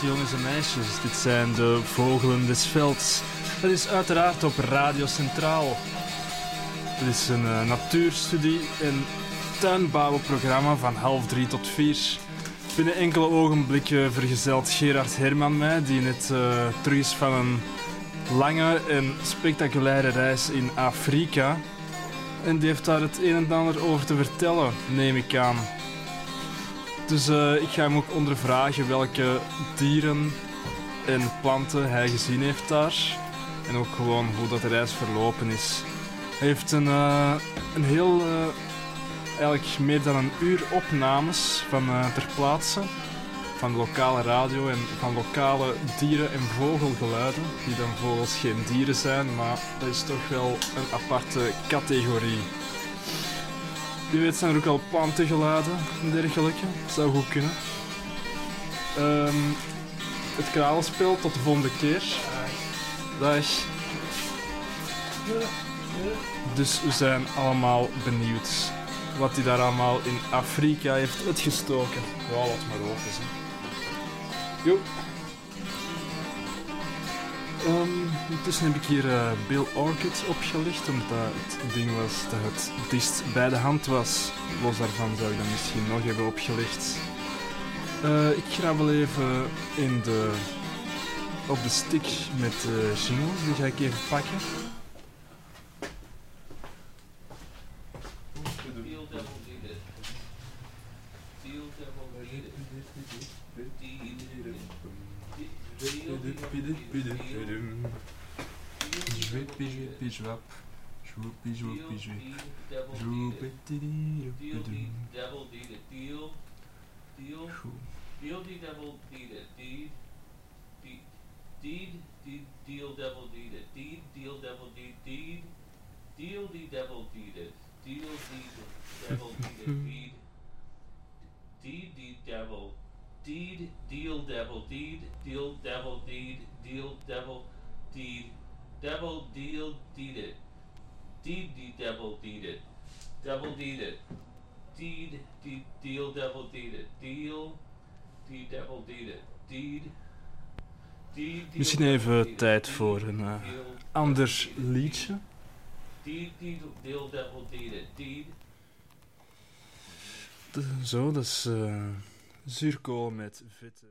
beste jongens en meisjes, dit zijn de vogelen des velds. Dat is uiteraard op Radio Centraal. Het is een natuurstudie- en tuinbouwprogramma van 2:30 tot 4:00. Binnen enkele ogenblikken vergezelt Gerard Herman mij, die net terug is van een lange en spectaculaire reis in Afrika. En die heeft daar het een en ander over te vertellen, neem ik aan. Dus ik ga hem ook ondervragen welke dieren en planten hij gezien heeft daar. En ook gewoon hoe dat de reis verlopen is. Hij heeft eigenlijk meer dan een uur opnames van ter plaatse. Van lokale radio en van lokale dieren- en vogelgeluiden. Die dan vogels geen dieren zijn, maar dat is toch wel een aparte categorie. Wie weet zijn er ook al plantengeluiden en dergelijke. Zou goed kunnen. Het kralenspel, tot de volgende keer. Dag. Dus we zijn allemaal benieuwd wat hij daar allemaal in Afrika heeft uitgestoken. Ja, laat maar open zijn. Jo. Intussen heb ik hier Bill Orchid opgelicht, omdat het ding was dat het dichtst bij de hand was. Los daarvan zou ik dat misschien nog hebben opgelicht. Ik grabbel even op de stick met de jingles, die ga ik even pakken. Misschien even tijd voor een ander liedje. Zo, dat is zuurkool met vette.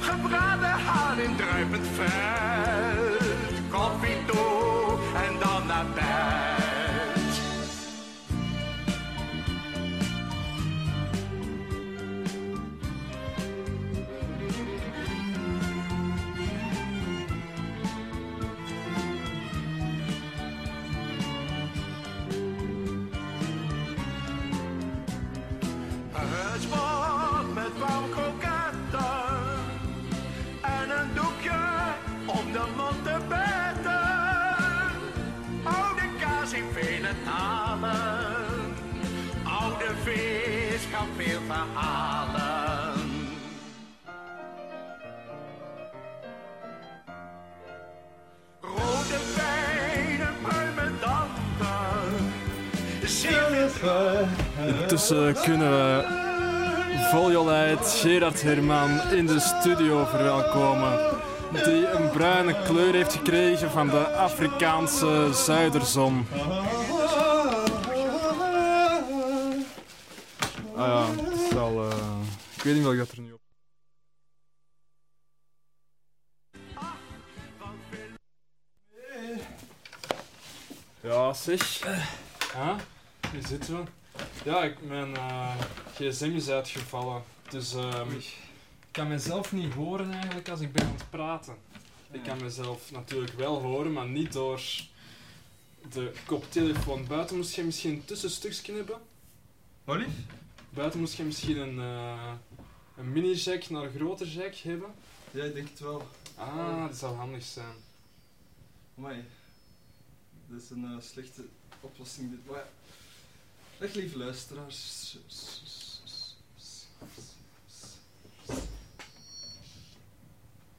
Gebraden hout. aan in druipend veld. Koffie toe en dan naar bed. Het wordt met warm kroketten en een doekje om de mond te betten. Oude kaas in vele talen, oude vis kan veel verhalen. Rode wijn en pruimendampen, zilver. Intussen kunnen we voljoleid Gerard Herman in de studio verwelkomen, die een bruine kleur heeft gekregen van de Afrikaanse zuiderzon. Ah ja, het is al, ik weet niet welke dat er nu op. Ja, zeg. Huh? Hier zitten we. Ja, mijn gsm is uitgevallen, dus ik kan mezelf niet horen eigenlijk als ik ben aan het praten. Ik kan mezelf natuurlijk wel horen, maar niet door de koptelefoon. Buiten moest je misschien een tussenstukje hebben. Wat lief? Buiten moest je misschien een mini-jack naar een grote jack hebben. Ja, ik denk het wel. Ah, dat zou handig zijn. Amai, dat is een slechte oplossing dit. Maar... Dag lieve luisteraars.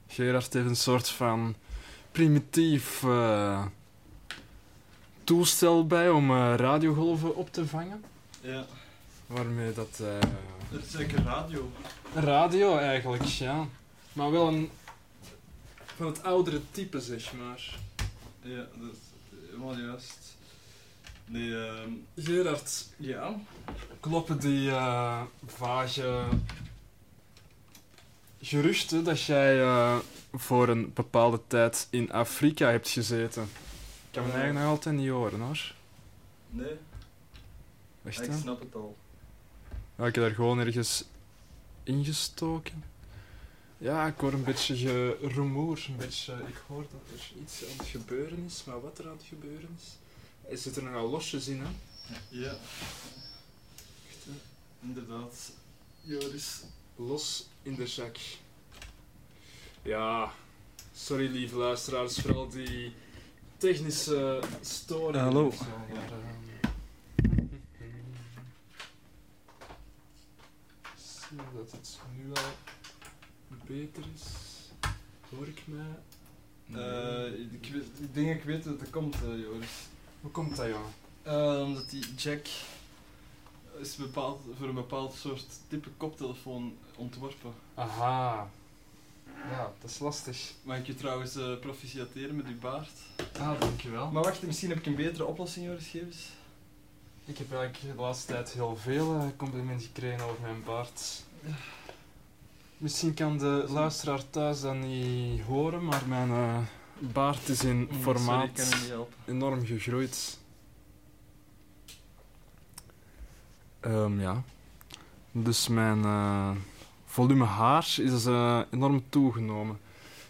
Gerard heeft een soort van primitief toestel bij om radiogolven op te vangen. Ja. Waarmee dat... Dat is eigenlijk een radio. Een radio eigenlijk, ja. Maar wel een... van het oudere type, zeg maar. Ja, dat is helemaal juist. Nee, Gerard, ja? Kloppen die vage geruchten dat jij voor een bepaalde tijd in Afrika hebt gezeten? Ik kan mijn eigen nog altijd niet horen, hoor. Nee. Echt, ik snap het al. Nou, ik heb daar gewoon ergens ingestoken. Ja, ik hoor een beetje rumoer. Ik hoor dat er iets aan het gebeuren is, maar wat er aan het gebeuren is... Hij zit er nogal losjes in, hè? Ja. Echt, hè? Inderdaad. Joris. Los in de zak. Ja. Sorry, lieve luisteraars, voor al die technische storingen. Hallo. Ja. Ik zie dat het nu al beter is. Hoor ik mij? Ik denk dat ik weet wat er komt, Joris. Hoe komt dat, jongen? Omdat die jack is voor een bepaald soort type koptelefoon ontworpen. Aha. Ja, dat is lastig. Mag ik je trouwens proficiateren met uw baard? Ah, dankjewel. Maar wacht, misschien heb ik een betere oplossing, Joris Gevers. Ik heb eigenlijk de laatste tijd heel veel complimenten gekregen over mijn baard. Misschien kan de luisteraar thuis dat niet horen, maar mijn... baard is in formaat enorm gegroeid. Ja. Dus mijn volume haar is enorm toegenomen.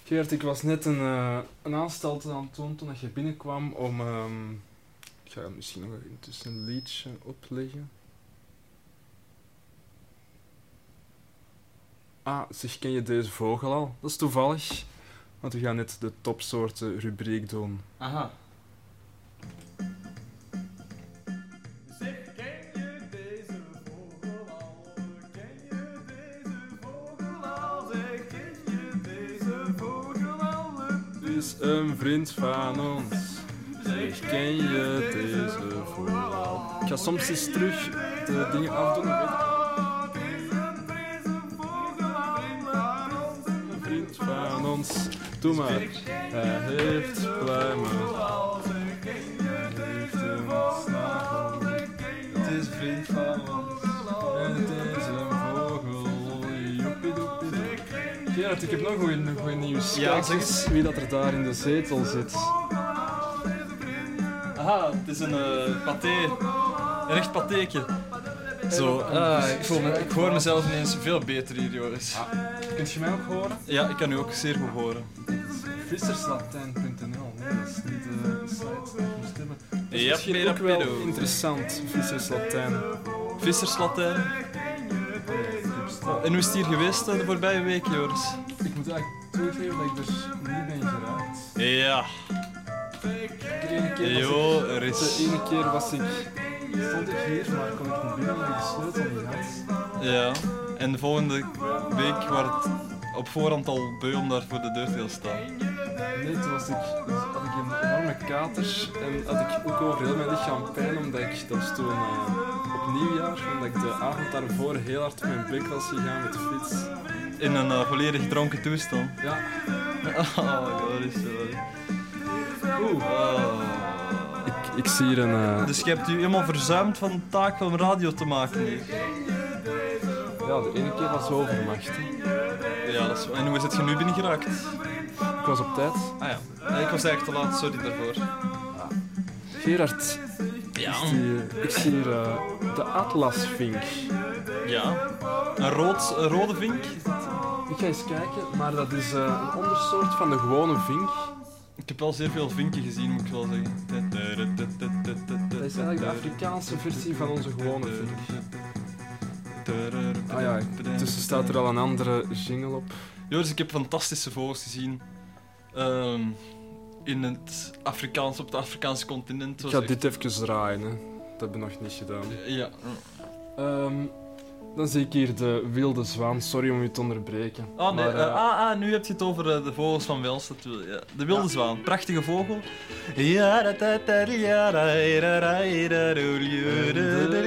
Gerard, ik was net een aanstalten aan het doen toen je binnenkwam om... ik ga misschien nog intussen een liedje opleggen. Ah, zeg, ken je deze vogel al? Dat is toevallig. Want we gaan net de topsoorten rubriek doen. Aha. Zeg, ken je deze vogel al? Zeg, ken je deze vogel al? Het is een vriend van ons. Zeg, ken je deze vogel al? Ik ga soms eens terug de dingen afdoen. Het is een vogel al. Een vriend van ons. Doe maar. Hij heeft pluimen. Het is een vriend van ons. En het is een vogel. Joepiedoepie. Gerard, ik heb nog goed nieuws. Ja, kijk eens wie dat er daar in de zetel zit. Aha, het is een paté. Een recht patéetje. Zo, ik hoor mezelf ineens veel beter hier, Joris. Ah, kunt je mij ook horen? Ja, ik kan u ook zeer goed horen. Visserslapijn.nl, nee, dat is niet de site waar ik moest hebben. Dat is misschien ook wel interessant, Visserslapijn. Visserslapijn. En hoe is het hier geweest de voorbije week, Joris? Ik moet eigenlijk toegeven dat ik dus niet ben geraakt. Ja. De ene keer was ik... Stond ik hier, maar kon ik niet binnen met de sleutel niet had. Ja. En de volgende week waar het op voorhand al beu om daar voor de deur te gaan staan. Nee, toen had ik een enorme kater en had ik ook over heel mijn lichaam pijn, omdat ik dat toen op nieuwjaar, omdat ik de avond daarvoor heel hard op mijn bek was gegaan met de fiets. In een volledig dronken toestand? Ja. Oh, sorry. Oeh. Ik zie hier een... Dus je hebt u helemaal verzuimd van de taak om radio te maken hier? Ja, de ene keer was overmacht. Ja, dat is... En hoe is het je nu binnengeraakt? Ik was op tijd. Ah ja. Nee, ik was eigenlijk te laat, sorry daarvoor. Ja. Gerard. Ja? Ik zie hier de Atlasvink. Ja. Een rode vink? Ik ga eens kijken, maar dat is een ondersoort van de gewone vink. Ik heb wel zeer veel vinken gezien, moet ik wel zeggen. Dat is eigenlijk de Afrikaanse versie van onze gewone vink. Ah ja, tussen staat er al een andere jingle op. Joris, ik heb fantastische vogels gezien. In het Afrikaans, op het Afrikaanse continent. Ik ga dit even draaien, hè. Dat hebben we nog niet gedaan. Ja. Dan zie ik hier de wilde zwaan. Sorry om u te onderbreken. Oh nee, maar, nu heb je het over de vogels van Wels. Ja. De wilde zwaan, prachtige vogel. De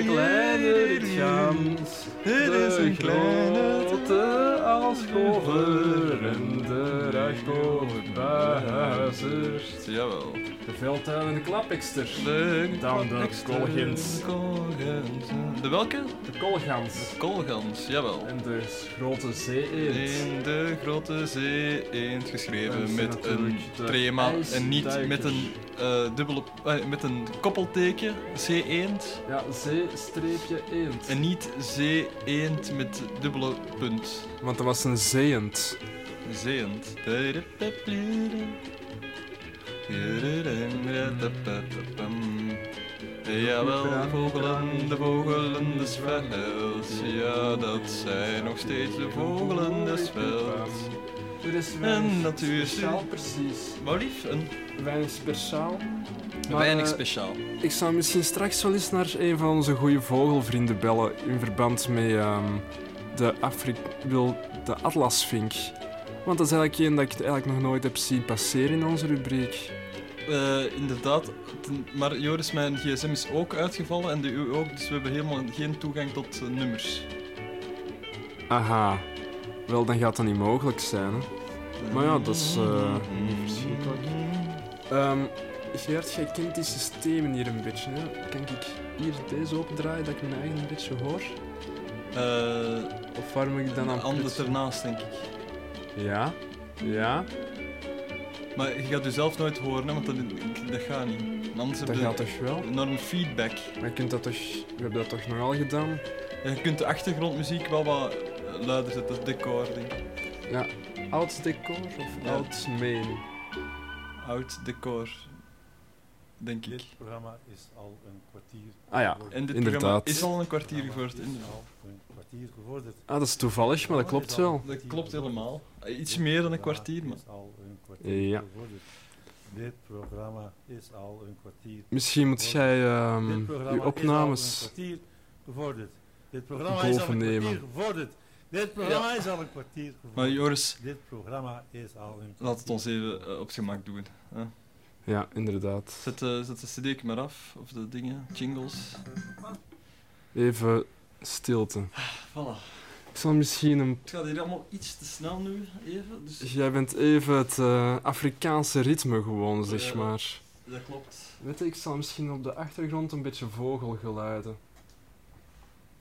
kleine rietjans, dit is een grote als kover en de ruikover buizert. Jawel. De veldtuin en de klapekster. Dan de kolgans. De welke? De kolgans. De kolgans, jawel. En de grote zee-eend. En de grote zee-eend, geschreven met een trema en niet met een met een koppelteken. Zee-eend. Ja, zee-eend. En niet zee-eend met dubbele punt. Want dat was een zeeend. Zeeend. Jawel, de vogelen des velds. Ja, dat zijn nog steeds de vogelen des velds. Er is weinig speciaal, precies. Maar lief, weinig speciaal. Maar, weinig speciaal. Ik zou misschien straks wel eens naar een van onze goede vogelvrienden bellen in verband met de Atlasvink. Want dat is eigenlijk een dat ik eigenlijk nog nooit heb zien passeren in onze rubriek. Inderdaad, maar Joris, mijn gsm is ook uitgevallen en de uw ook, dus we hebben helemaal geen toegang tot nummers. Aha. Wel, dan gaat dat niet mogelijk zijn, hè. Maar ja, dat is niet verschrikkelijk. Gerard, jij kent die systemen hier een beetje, hè. Kan ik hier deze opdraaien, dat ik mijn eigen een beetje hoor? Of waar moet ik dan aan anders ernaast, denk ik. Ja? Ja? Maar je gaat jezelf nooit horen, hè, want dat gaat niet. Anders dat gaat toch wel? Enorm feedback. Maar je kunt dat toch... We hebben dat toch nog wel gedaan? Ja, je kunt de achtergrondmuziek wel wat luider zetten, dat decor, denk ik. Ja, oud decor of ja. Oud menu? Oud decor, denk ik. Dit programma is al een kwartier geworden. Ah ja, en dit inderdaad. Is al een kwartier geworden, inderdaad. Ah, dat is toevallig, maar dat klopt wel. Dat klopt helemaal. Iets meer dan een kwartier, maar... Ja. Dit programma is al een kwartier. Misschien moet jij je opnames boven nemen. Dit programma is al een kwartier geworden. Maar Joris, laat het ons even op het gemak doen. Hè? Ja, inderdaad. Zet de cd maar af, of de dingen, jingles. Even... Stilte. Voilà. Ik zal misschien een... Het gaat hier allemaal iets te snel nu, even. Dus... Jij bent even het Afrikaanse ritme gewoon, zeg maar. Dat klopt. Weet je, ik zal misschien op de achtergrond een beetje vogelgeluiden.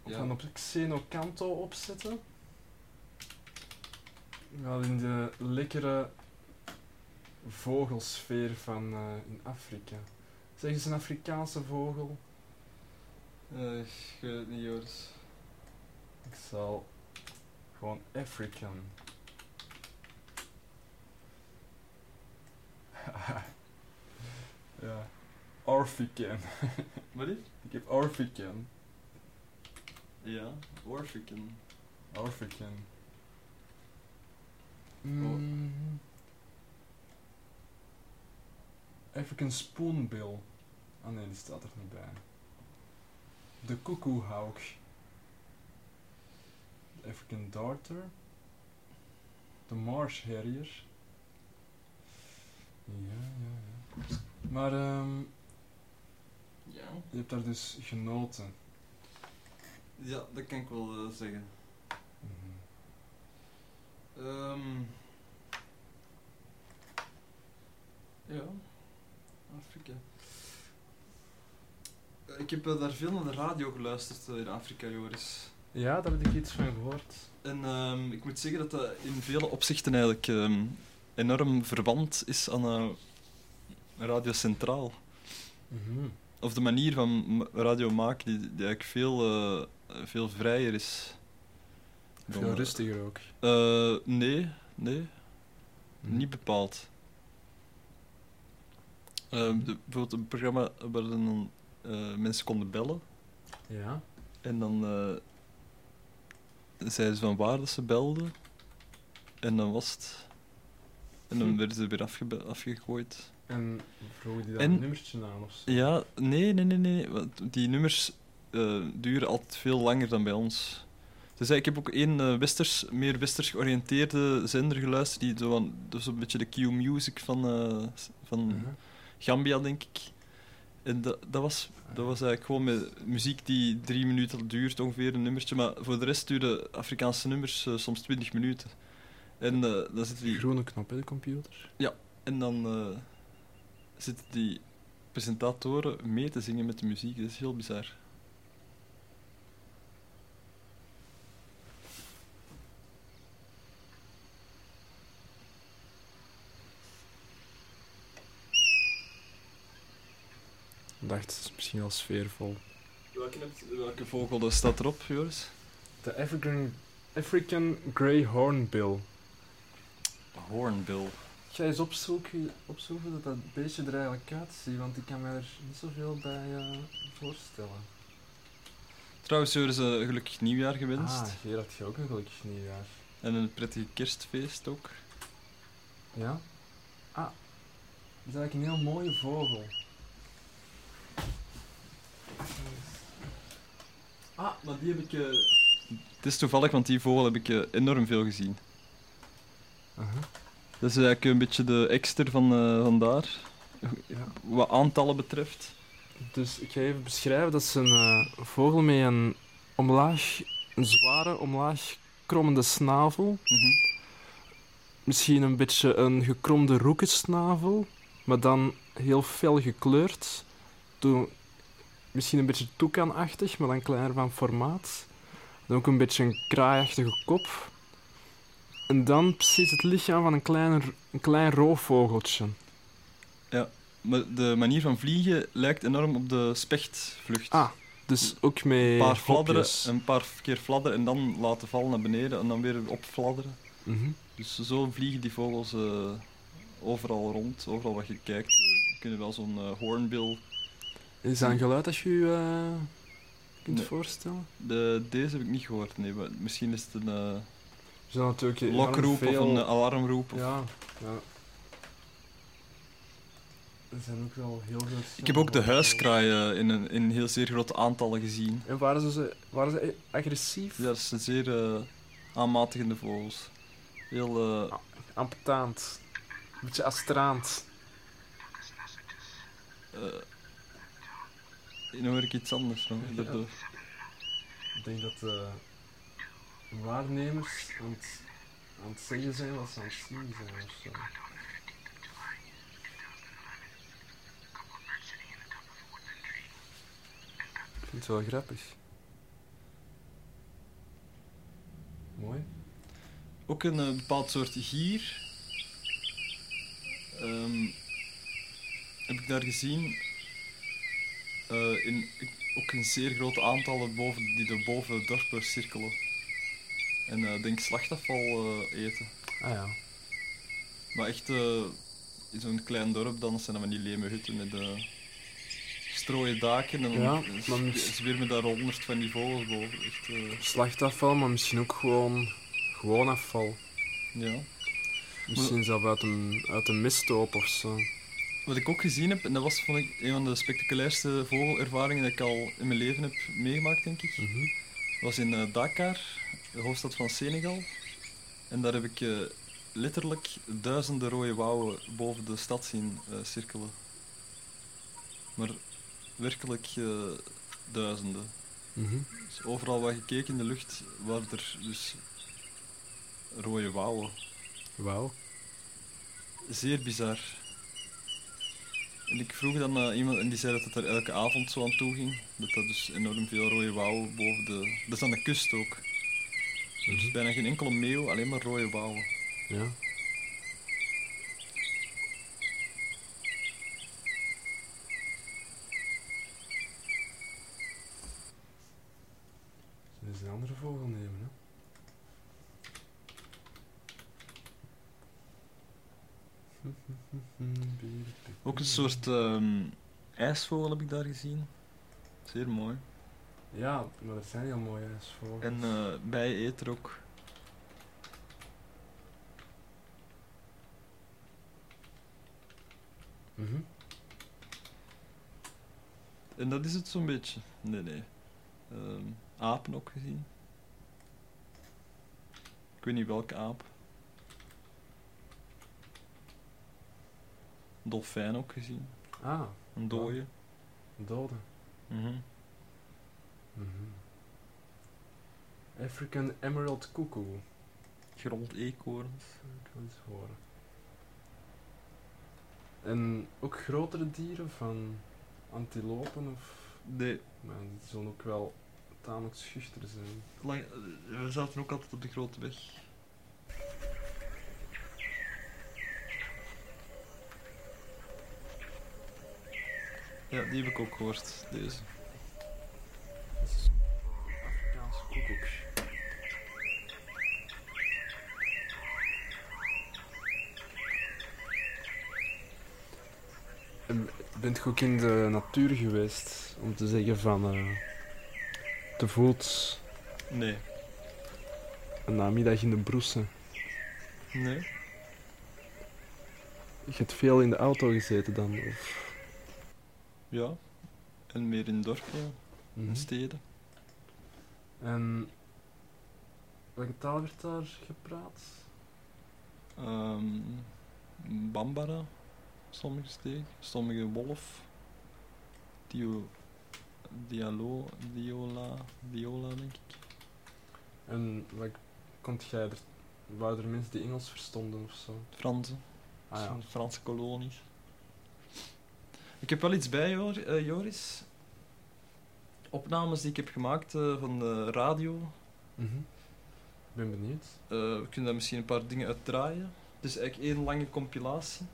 Of dan op Xenocanto opzetten. We gaan in de lekkere vogelsfeer van in Afrika. Zeg eens een Afrikaanse vogel. Ik weet het niet, Joris. Ik zal gewoon African. Ja. Orfican. Wat is? Ik heb Orfican. Ja, Orfican. Orfican. Mm. African Spoonbill. Ah nee, die staat er niet bij. De Cuckoo Hawk. De African Darter. De Marsh Harrier. Ja. Maar ja. Je hebt daar dus genoten. Ja, dat kan ik wel zeggen. Ja, Afrika. Ik heb daar veel naar de radio geluisterd in Afrika, Joris. Ja, daar heb ik iets van gehoord. En ik moet zeggen dat dat in vele opzichten eigenlijk enorm verwant is aan Radio Centraal. Mm-hmm. Of de manier van radio maken die eigenlijk veel vrijer is. Veel rustiger ook? Nee, niet bepaald. Bijvoorbeeld een programma waar dan, mensen konden bellen. Ja. En dan zeiden ze van waar dat ze belden. En dan was het. En dan werden ze weer afgegooid. En vroegen die dan een nummertje aan of zo? Ja, nee. Want die nummers duren altijd veel langer dan bij ons. Dus ik heb ook één meer westers georiënteerde zender geluisterd, die zo'n beetje de Q-music van Gambia, denk ik. En dat was eigenlijk gewoon met muziek die 3 minuten duurt, ongeveer een nummertje. Maar voor de rest duurden Afrikaanse nummers soms 20 minuten. En dan zit die... Groene knop, hè, de computer. Ja, en dan zitten die presentatoren mee te zingen met de muziek. Dat is heel bizar. Ik dacht, het is misschien al sfeervol. Welke vogel staat erop, Joris? De African Grey Hornbill. Hornbill. Ik ga eens opzoeken dat dat beestje er eigenlijk uitziet, want ik kan me er niet zoveel bij voorstellen. Trouwens, Joris, een gelukkig nieuwjaar gewenst. Ah, Gerard, je ook een gelukkig nieuwjaar. En een prettig kerstfeest ook. Ja? Ah, dat is eigenlijk een heel mooie vogel. Ah, maar die heb ik... Het is toevallig, want die vogel heb ik enorm veel gezien. Uh-huh. Dat is eigenlijk een beetje de extra van daar, ja. Wat aantallen betreft. Dus ik ga even beschrijven, dat is een vogel met een zware, omlaag krommende snavel. Uh-huh. Misschien een beetje een gekromde roekensnavel, maar dan heel fel gekleurd. Misschien een beetje toucanachtig, maar dan kleiner van formaat. Dan ook een beetje een kraaiachtige kop. En dan precies het lichaam van een klein roofvogeltje. Ja, maar de manier van vliegen lijkt enorm op de spechtvlucht. Ah, dus ook met een paar keer fladderen en dan laten vallen naar beneden en dan weer opfladderen. Mm-hmm. Dus zo vliegen die vogels overal rond, overal wat je kijkt. Kunnen wel zo'n hornbill... Is dat een geluid dat je kunt voorstellen? Deze heb ik niet gehoord, nee. Maar misschien is het een lokroep of een alarmroep. Of... Ja. Er zijn ook wel heel veel... Ik heb ook de huiskraaien in heel zeer grote aantallen gezien. En waren ze agressief? Ja, dat zijn zeer aanmatigende vogels. Heel... Amputant. Een beetje astraand. Nu hoor ik iets anders van. Ja. Ik denk dat de waarnemers aan het zeggen zijn wat ze aan het zien zijn ofzo. Ik vind het wel grappig. Mooi. ook een bepaald soort gier. Heb ik daar gezien. Ook in zeer grote aantallen die boven dorpen cirkelen. En denk slachtafval eten. Ah ja. Maar echt in zo'n klein dorp dan zijn dat van die leme hutten met strooien daken en ja, dan zwiermen daar 100 van die vogels boven. Echt, slachtafval, maar misschien ook gewoon afval. Ja. Misschien zelfs uit een misthoop of zo. Wat ik ook gezien heb, en dat was vond ik een van de spectaculairste vogelervaringen dat ik al in mijn leven heb meegemaakt, denk ik. Mm-hmm. Was in Dakar, de hoofdstad van Senegal. En daar heb ik letterlijk duizenden rode wouwen boven de stad zien cirkelen. Maar werkelijk duizenden. Mm-hmm. Dus overal waar je keek in de lucht waren er dus rode wouwen. Wauw. Zeer bizar. En ik vroeg dan aan iemand en die zei dat het er elke avond zo aan toe ging. Dat er dus enorm veel rode wouwen boven de... Dat is aan de kust ook. Mm-hmm. Dus bijna geen enkele meeuw, alleen maar rode wouwen. Ja. Zullen we eens een andere vogel nemen, hè? Ook een soort ijsvogel heb ik daar gezien. Zeer mooi. Ja, maar dat zijn heel mooie ijsvogels. En bijeneter ook. Mm-hmm. En dat is het zo'n beetje. Nee. Apen ook gezien. Ik weet niet welke aap. Dolfijn ook gezien. Ah. Een dode. Een dode. Mm-hmm. Mm-hmm. African Emerald Cuckoo. Gerold eekhoorns. Ik wil iets horen. En ook grotere dieren van antilopen of... Nee. Maar die zullen ook wel tamelijk schuchter zijn. We zaten ook altijd op de grote weg. Ja, die heb ik ook gehoord, deze. Dat is een Afrikaanse koekoek. Bent je ook in de natuur geweest om te zeggen van te voet? Nee. Een namiddag in de broessen? Nee. Je hebt veel in de auto gezeten dan? Of? Ja, en meer in dorpen, ja. Mm-hmm. Steden. En welke taal werd daar gepraat? Bambara, sommige steek, sommige wolf, diola denk ik. En wat komt jij er? Waren er mensen die Engels verstonden of zo? Fransen. Ah, ja. Franse kolonie. Ik heb wel iets bij, Joris. Opnames die ik heb gemaakt van de radio. Mm-hmm. Ik ben benieuwd. We kunnen daar misschien een paar dingen uit draaien. Het is eigenlijk één lange compilatie.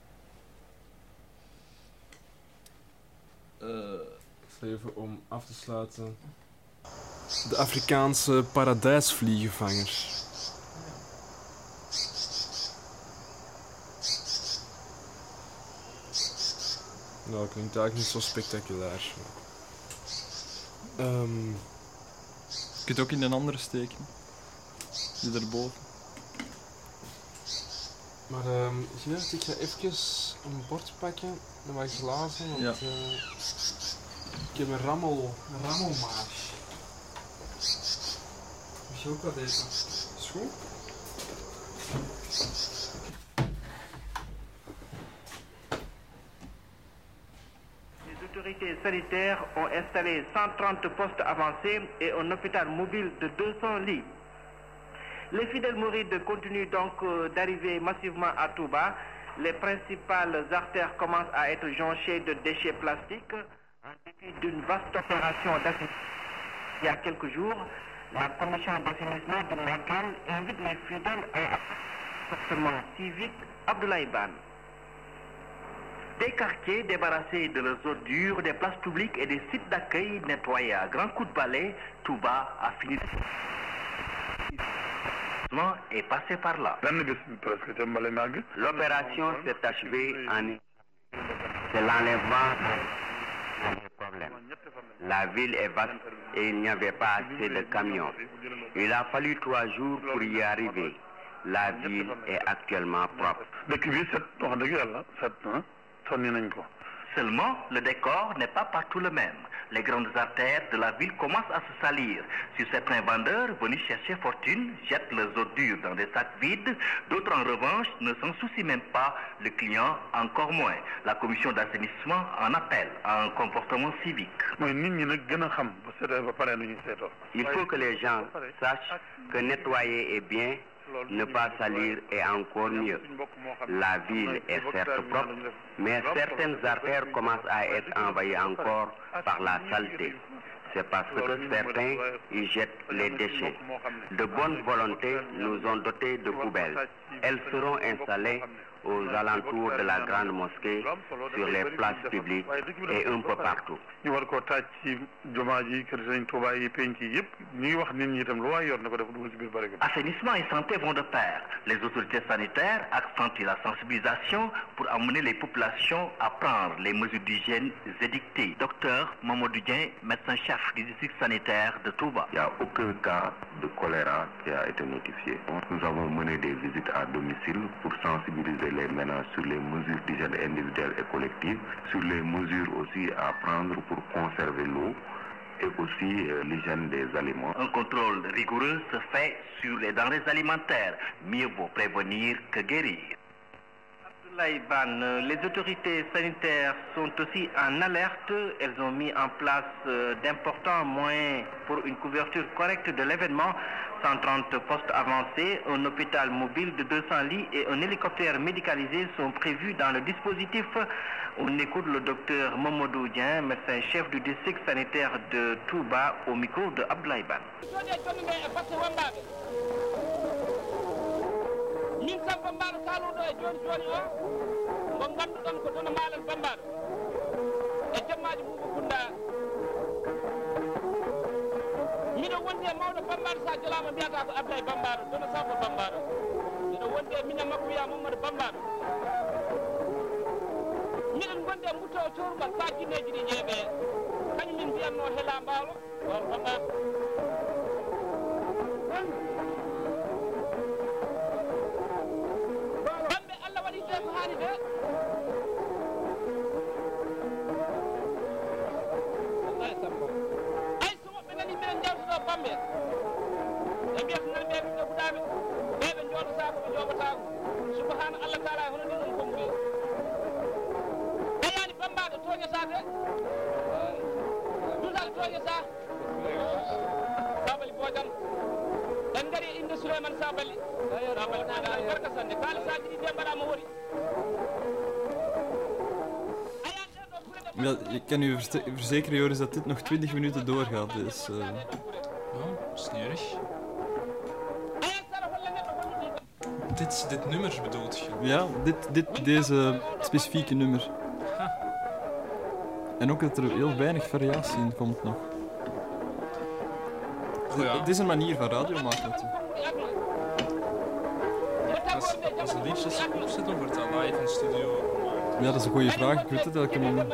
Ik stel even om af te sluiten. De Afrikaanse paradijsvliegenvanger. Nou, klinkt eigenlijk niet zo spectaculair. Je kunt ook in een andere steken. Die erboven. Maar Gerard, ik ga even een bord pakken en wat glazen, want ja. Ik heb een rammelmaas. Mag je ook wat eten? Is goed? Les autorités sanitaires ont installé 130 postes avancés et un hôpital mobile de 200 lits. Les fidèles mourides continuent donc d'arriver massivement à Touba. Les principales artères commencent à être jonchées de déchets plastiques. En dépit d'une vaste opération d'accueil il y a quelques jours, La commission d'assainissement de Magal invite les fidèles à l'appartement civique Abdoulaye Bang. Des quartiers débarrassés de leurs ordures, des places publiques et des sites d'accueil nettoyés à grands coups de balai, Touba a fini et passé par là. L'opération s'est achevée en... C'est l'enlèvement des problèmes. La ville est vaste et il n'y avait pas assez de camions. Il a fallu 3 jours pour y arriver. La ville est actuellement propre. Seulement, le décor n'est pas partout le même. Les grandes artères de la ville commencent à se salir. Si certains vendeurs venus chercher fortune jettent leurs ordures dans des sacs vides, d'autres en revanche ne s'en soucient même pas, le client encore moins. La commission d'assainissement en appelle à un comportement civique. Il faut que les gens sachent que nettoyer est bien, ne pas salir est encore mieux. La ville est certes propre, mais certaines artères commencent à être envahies encore par la saleté. C'est parce que certains y jettent les déchets. De bonne volonté nous ont doté de poubelles. Elles seront installées aux alentours de la grande mosquée, sur les places publiques et un peu partout. Assainissement et santé vont de pair. Les autorités sanitaires accentuent la sensibilisation pour amener les populations à prendre les mesures d'hygiène édictées. Docteur Mamadou Dieng, médecin-chef du district sanitaire de Touba. Il n'y a aucun cas de choléra qui a été notifié. Nous avons mené des visites à domicile pour sensibiliser les ménages sur les mesures d'hygiène individuelles et collectives, sur les mesures aussi à prendre pour conserver l'eau et aussi l'hygiène des aliments. Un contrôle rigoureux se fait sur les denrées alimentaires. Mieux vaut prévenir que guérir. Les autorités sanitaires sont aussi en alerte. Elles ont mis en place d'importants moyens pour une couverture correcte de l'événement. 130 postes avancés, un hôpital mobile de 200 lits et un hélicoptère médicalisé sont prévus dans le dispositif. On écoute le docteur Mamadou Dieng, médecin-chef du district sanitaire de Touba, au micro de Abdoulaye Bang. Ja, ik kan u verzekeren, Joris, dat dit nog 20 minuten doorgaat, dus... Oh, sneurig. Dit nummer bedoelt je? Ja, deze specifieke nummer. Ha. En ook dat er heel weinig variatie in komt nog. Ja. Dit is een manier van radio maken natuurlijk. Dat is het liefst opzet of wordt dat live in studio? Ja, dat is een goede vraag. Ik weet het elke moment.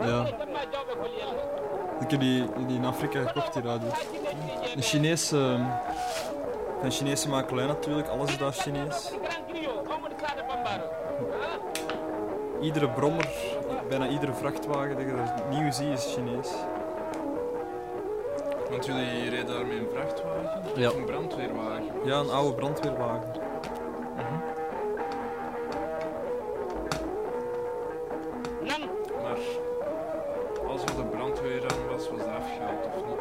Ja. Ik heb die in Afrika gekocht, die radio. Een Chinese makelij natuurlijk, alles is daar Chinees. Iedere brommer, bijna iedere vrachtwagen dat je daar nieuw ziet is Chinees. Want jullie reden daar met een vrachtwagen? Ja. Of een brandweerwagen? Ja, een oude brandweerwagen. Uh-huh. Maar als er de brandweer aan was, was dat afgehaald of niet?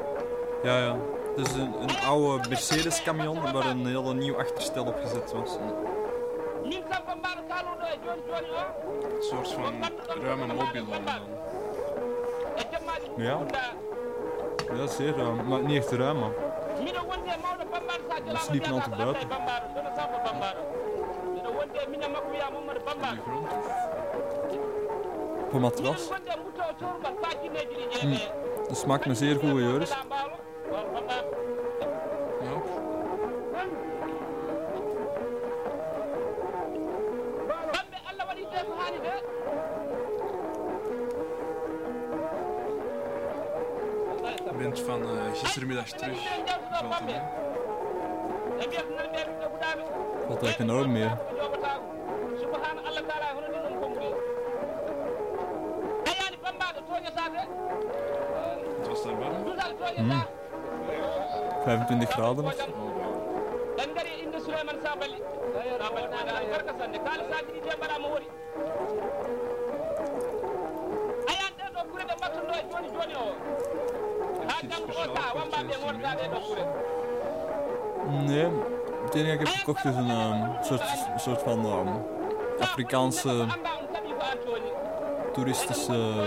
Ja, ja. Het is een oude Mercedes-camion waar een heel nieuw achterstel op gezet was. Een soort van ruime mobielon dan. Ja. Ja, zeer ruim. Maar niet echt ruim, man. We sliepen altijd buiten. Op de grond? Op een matras. Dat smaakt me zeer goed, Joris. Ja. Ik ben van gistermiddag terug. Valt eigenlijk enorm meer. Het was daar warm. 25 graden. Oh. Nee, het enige dat ik heb gekocht is een soort van Afrikaanse toeristische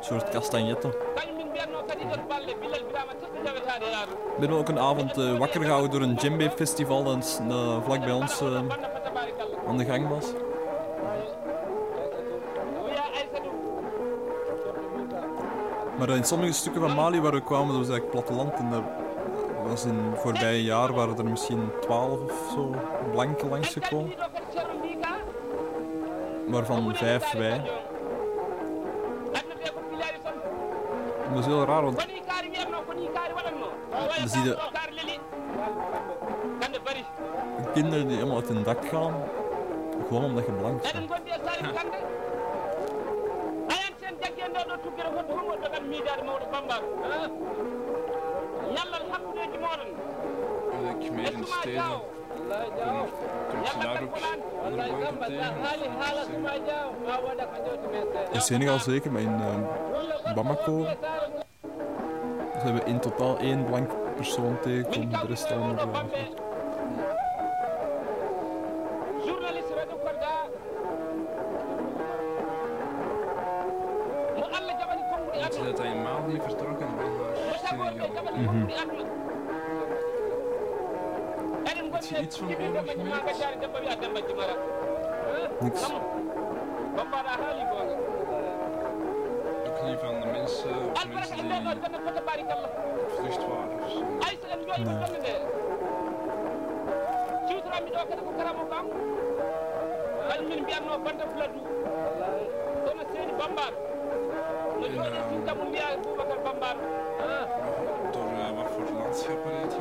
soort kastanjetten. Ik ben ook een avond wakker gehouden door een djembe festival dat vlak bij ons aan de gang was. Maar in sommige stukken van Mali waar we kwamen, dat was eigenlijk platteland. En daar was in het voorbije jaar waren er misschien 12 of zo blanken langsgekomen. Waarvan 5 wij. Dat is heel raar, want dan zie je kinderen die helemaal uit hun dak gaan, gewoon omdat je blank bent. Ik meen in steden, kom je daar ook andere banken tegen? In Senegal zeker, maar in Bamako. Ze hebben in totaal 1 blank persoon tegenkomen, de rest allemaal blank. Ze zijn in Mali vertrokken van naar Senegal. Mm-hmm. Heb je iets van oorlog gemerkt? Niks. Ook niet van de mensen of mensen die vlucht waren of zo? Nee. Door wat voor landschappen heet je?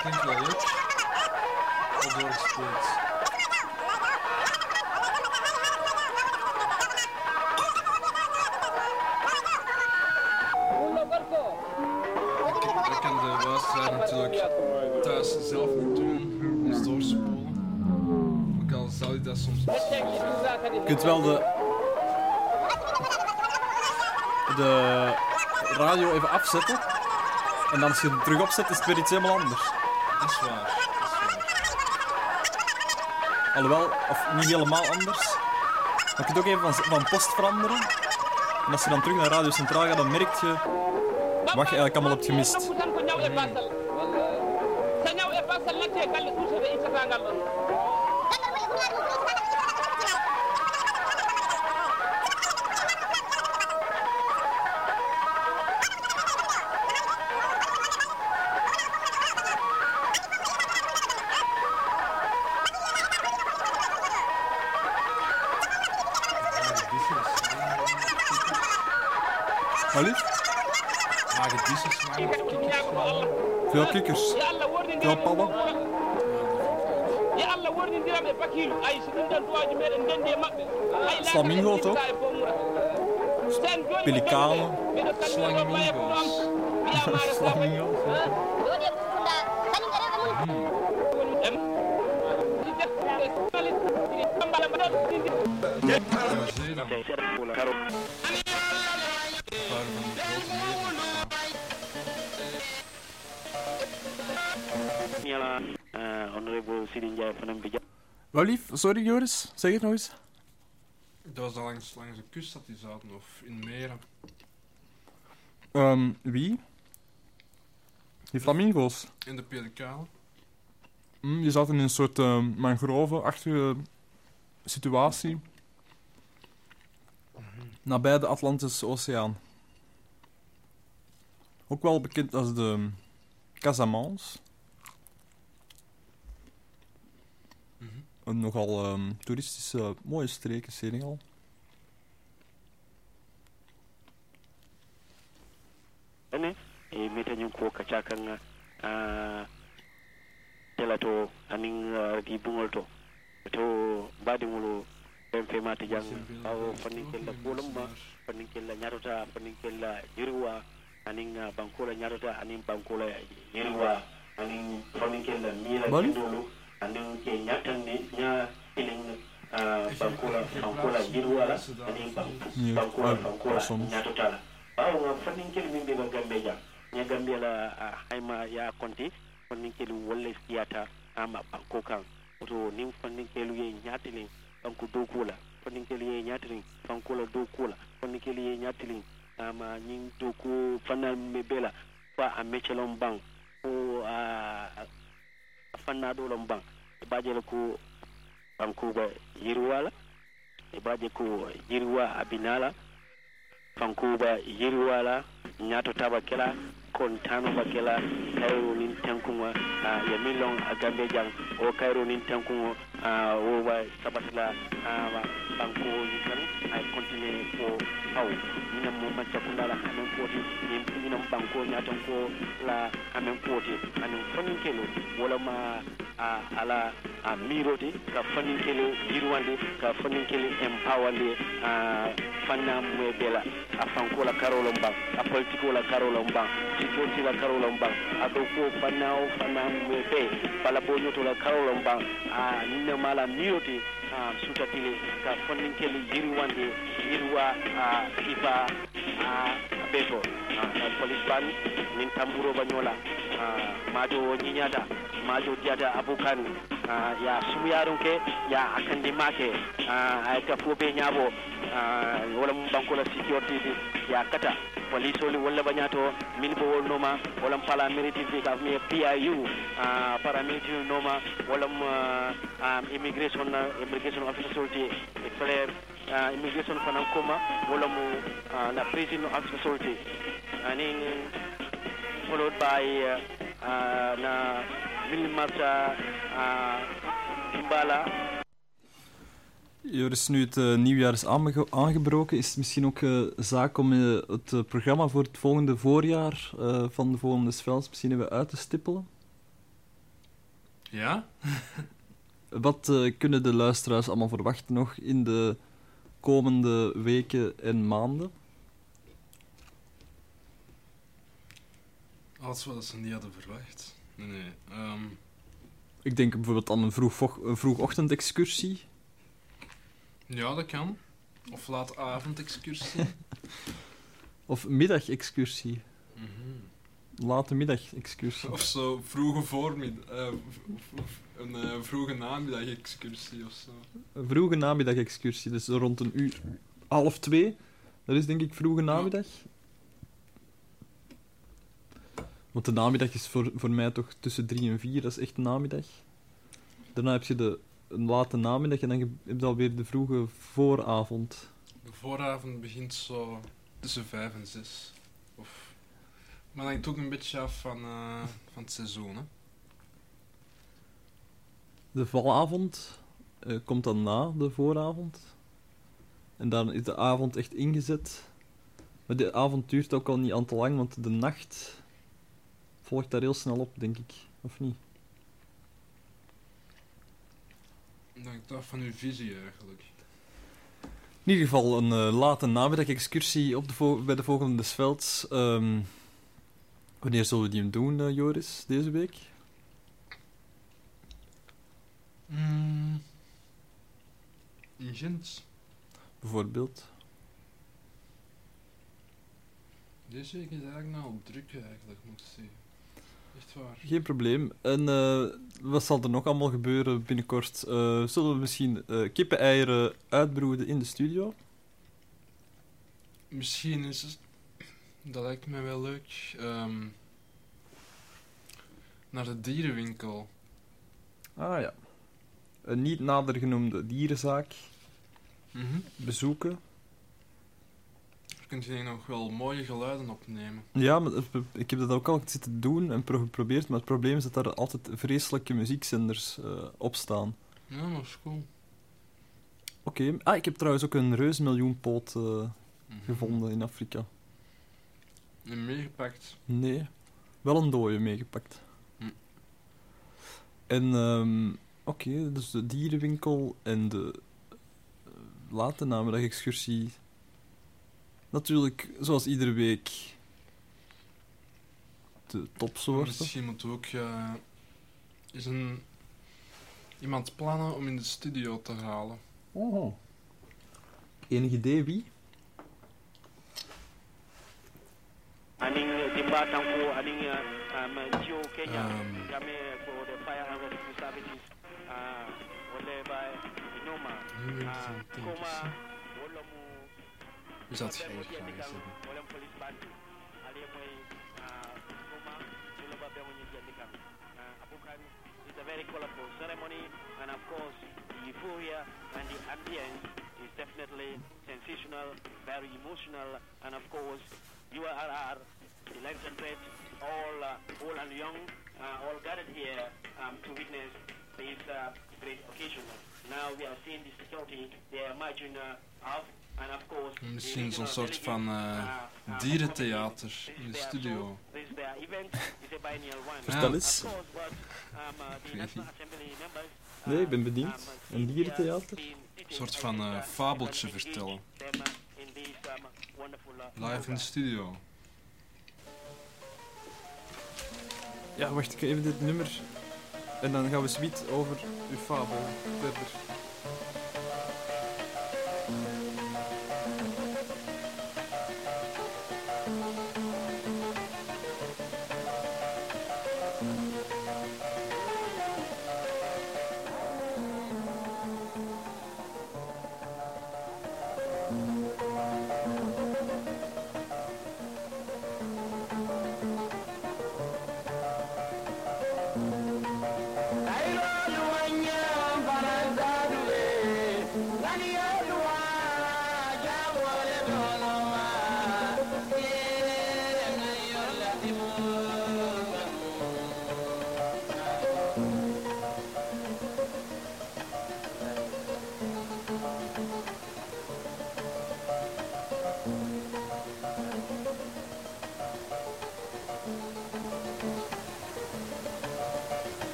Klinkt wel leuk. Al doorgespeeld. Dat kan de luisteraar natuurlijk thuis zelf niet doen. Dus doorspoelen. Ook al zou je dat soms doen. Je kunt wel de radio even afzetten en dan als je hem terug opzet is het weer iets helemaal anders. Dat is waar. Alhoewel, of niet helemaal anders. Dan kun je het ook even van post veranderen. En als je dan terug naar Radio Centraal gaat, dan merk je wat je eigenlijk allemaal hebt gemist. Veel kikkers, veel padden. Flamingo's ook. Pelikanen. Flamingo's. Flamingo's. Wel lief, sorry Joris, zeg het nog eens. Dat was al langs de kust dat die zaten, of in meren. Wie? Die flamingo's. En de pelikanen. Die zaten in een soort mangrovenachtige situatie. Nabij de Atlantische Oceaan. Ook wel bekend als de Casamans. Een nogal toeristische, mooie streek in Senegal. Nee, ik weet niet hoe ik het kan. Telato, Anning, die Bungelto. To Badimulu, Benfemati Jang, Fanikella Columba, Fanikella Narota, Fanikella Irua, Anning Bankola Narota, Anning Bankola Irua, Anning Fanikella Mira. En dan kun je niet Bankola Girwala, en Bankola Nyatotala. Oh, Fanninkel Mimbiba Gambia. Ja, Gambia, Haima, ja, Conti, Fanninkel Wallace Theater, Ama Bankokan. Oto, Nim Fanninkel Yatiling, Banko Dokola, Fanninkel Yatiling, Bankola Dokola, Fanninkel Yatiling, Ama Ning Doko, Fanam Mebela, Fa Amechelon Bang. Oh, Fanado Lombang, Bajaku Bankuba Yiruala, Bajaku Yirua Abinala, Bankuba Yiruala, Nato Tabakela, Contano Bakela, Kaironin Tankuma, Yamilong Agambejang, or Kaironin Tankumo, over Sabatla, Banko Yukan, I continue for how Minamuma Chapundala, Amemporti, Minam Banko Natanko, La Amemporti, and Funinkelo, Wolama, Ala. a mirode ka fanin kele dirwande ka fanin kele empawande a fanna mwe bela a fanko la karolo mbang a politiko la karolo mbang security la karolo mbang a doko fanna o fanna mwe be pala bonyoto la karolo mbang a nina mala mirode suta tile ka fanin kele dirwande dirwa a kipa a beto a polisbani nintamburo banyola majo nyinyada majo diada abukani ya sumuyarunke ya akandimake ayatafobe nyabo wala mbankola security ya kata polisoli wala banyato milbo wol noma wala pala military government PIU paramilitary noma wala immigration officer ikfale immigration fanankoma wala mu na prison officer aning followed by na Wilmarta Timbala. Joris, nu het nieuwjaar is aangebroken, is het misschien ook zaak om het programma voor het volgende voorjaar van de volgende spels misschien even uit te stippelen? Ja? Wat kunnen de luisteraars allemaal verwachten nog in de komende weken en maanden? Alles wat ze niet hadden verwacht. Nee. Ik denk bijvoorbeeld aan een vroegochtendexcursie. Ja, dat kan. Of laatavondexcursie. Of middagexcursie. Mm-hmm. Late middagexcursie. Of zo vroege voormiddag. Een vroege namiddagexcursie of zo. Een vroege namiddagexcursie, dus rond 1:30. Dat is denk ik vroege namiddag. Ja. Want de namiddag is voor mij toch tussen 3 en 4, dat is echt namiddag. Daarna heb je een late namiddag en dan heb je alweer de vroege vooravond. De vooravond begint zo tussen 5 en 6. Of... Maar dat hangt ook een beetje af van het seizoen, hè. De valavond komt dan na de vooravond. En dan is de avond echt ingezet. Maar de avond duurt ook al niet aan te lang, want de nacht... volgt daar heel snel op, denk ik. Of niet? Dat hangt af van uw visie, eigenlijk. In ieder geval een late namiddag-excursie bij de Vogel des Velds. Wanneer zullen we die hem doen, Joris? Deze week? In Gent. Bijvoorbeeld. Deze week is eigenlijk nou al druk, eigenlijk, moet ik zeggen. Echt waar. Geen probleem. En wat zal er nog allemaal gebeuren binnenkort? Zullen we misschien kippen-eieren uitbroeden in de studio? Misschien is het... Dat lijkt mij wel leuk. Naar de dierenwinkel. Ah ja. Een niet nader genoemde dierenzaak. Mm-hmm. Bezoeken. Daar kun je nog wel mooie geluiden opnemen. Ja, maar ik heb dat ook al zitten doen en geprobeerd, maar het probleem is dat daar altijd vreselijke muziekzenders op staan. Ja, maar dat is cool. Oké. Ik heb trouwens ook een reusmiljoenpoot gevonden in Afrika. En meegepakt? Nee, wel een dode meegepakt. Mm. En, oké, dus de dierenwinkel en de late namiddag-excursie... Natuurlijk, zoals iedere week, de topsoorten. Misschien moet ook iemand plannen om in de studio te halen. Oh. Enig idee wie? Is dat geen vraag? Misschien zo'n soort van dierentheater in de studio. Vertel eens. Ik weet niet. Nee, ik ben bediend. Een dierentheater? Een soort van fabeltje vertellen. Live in de studio. Ja, wacht, ik even dit nummer. En dan gaan we zoiets over uw fabel verder.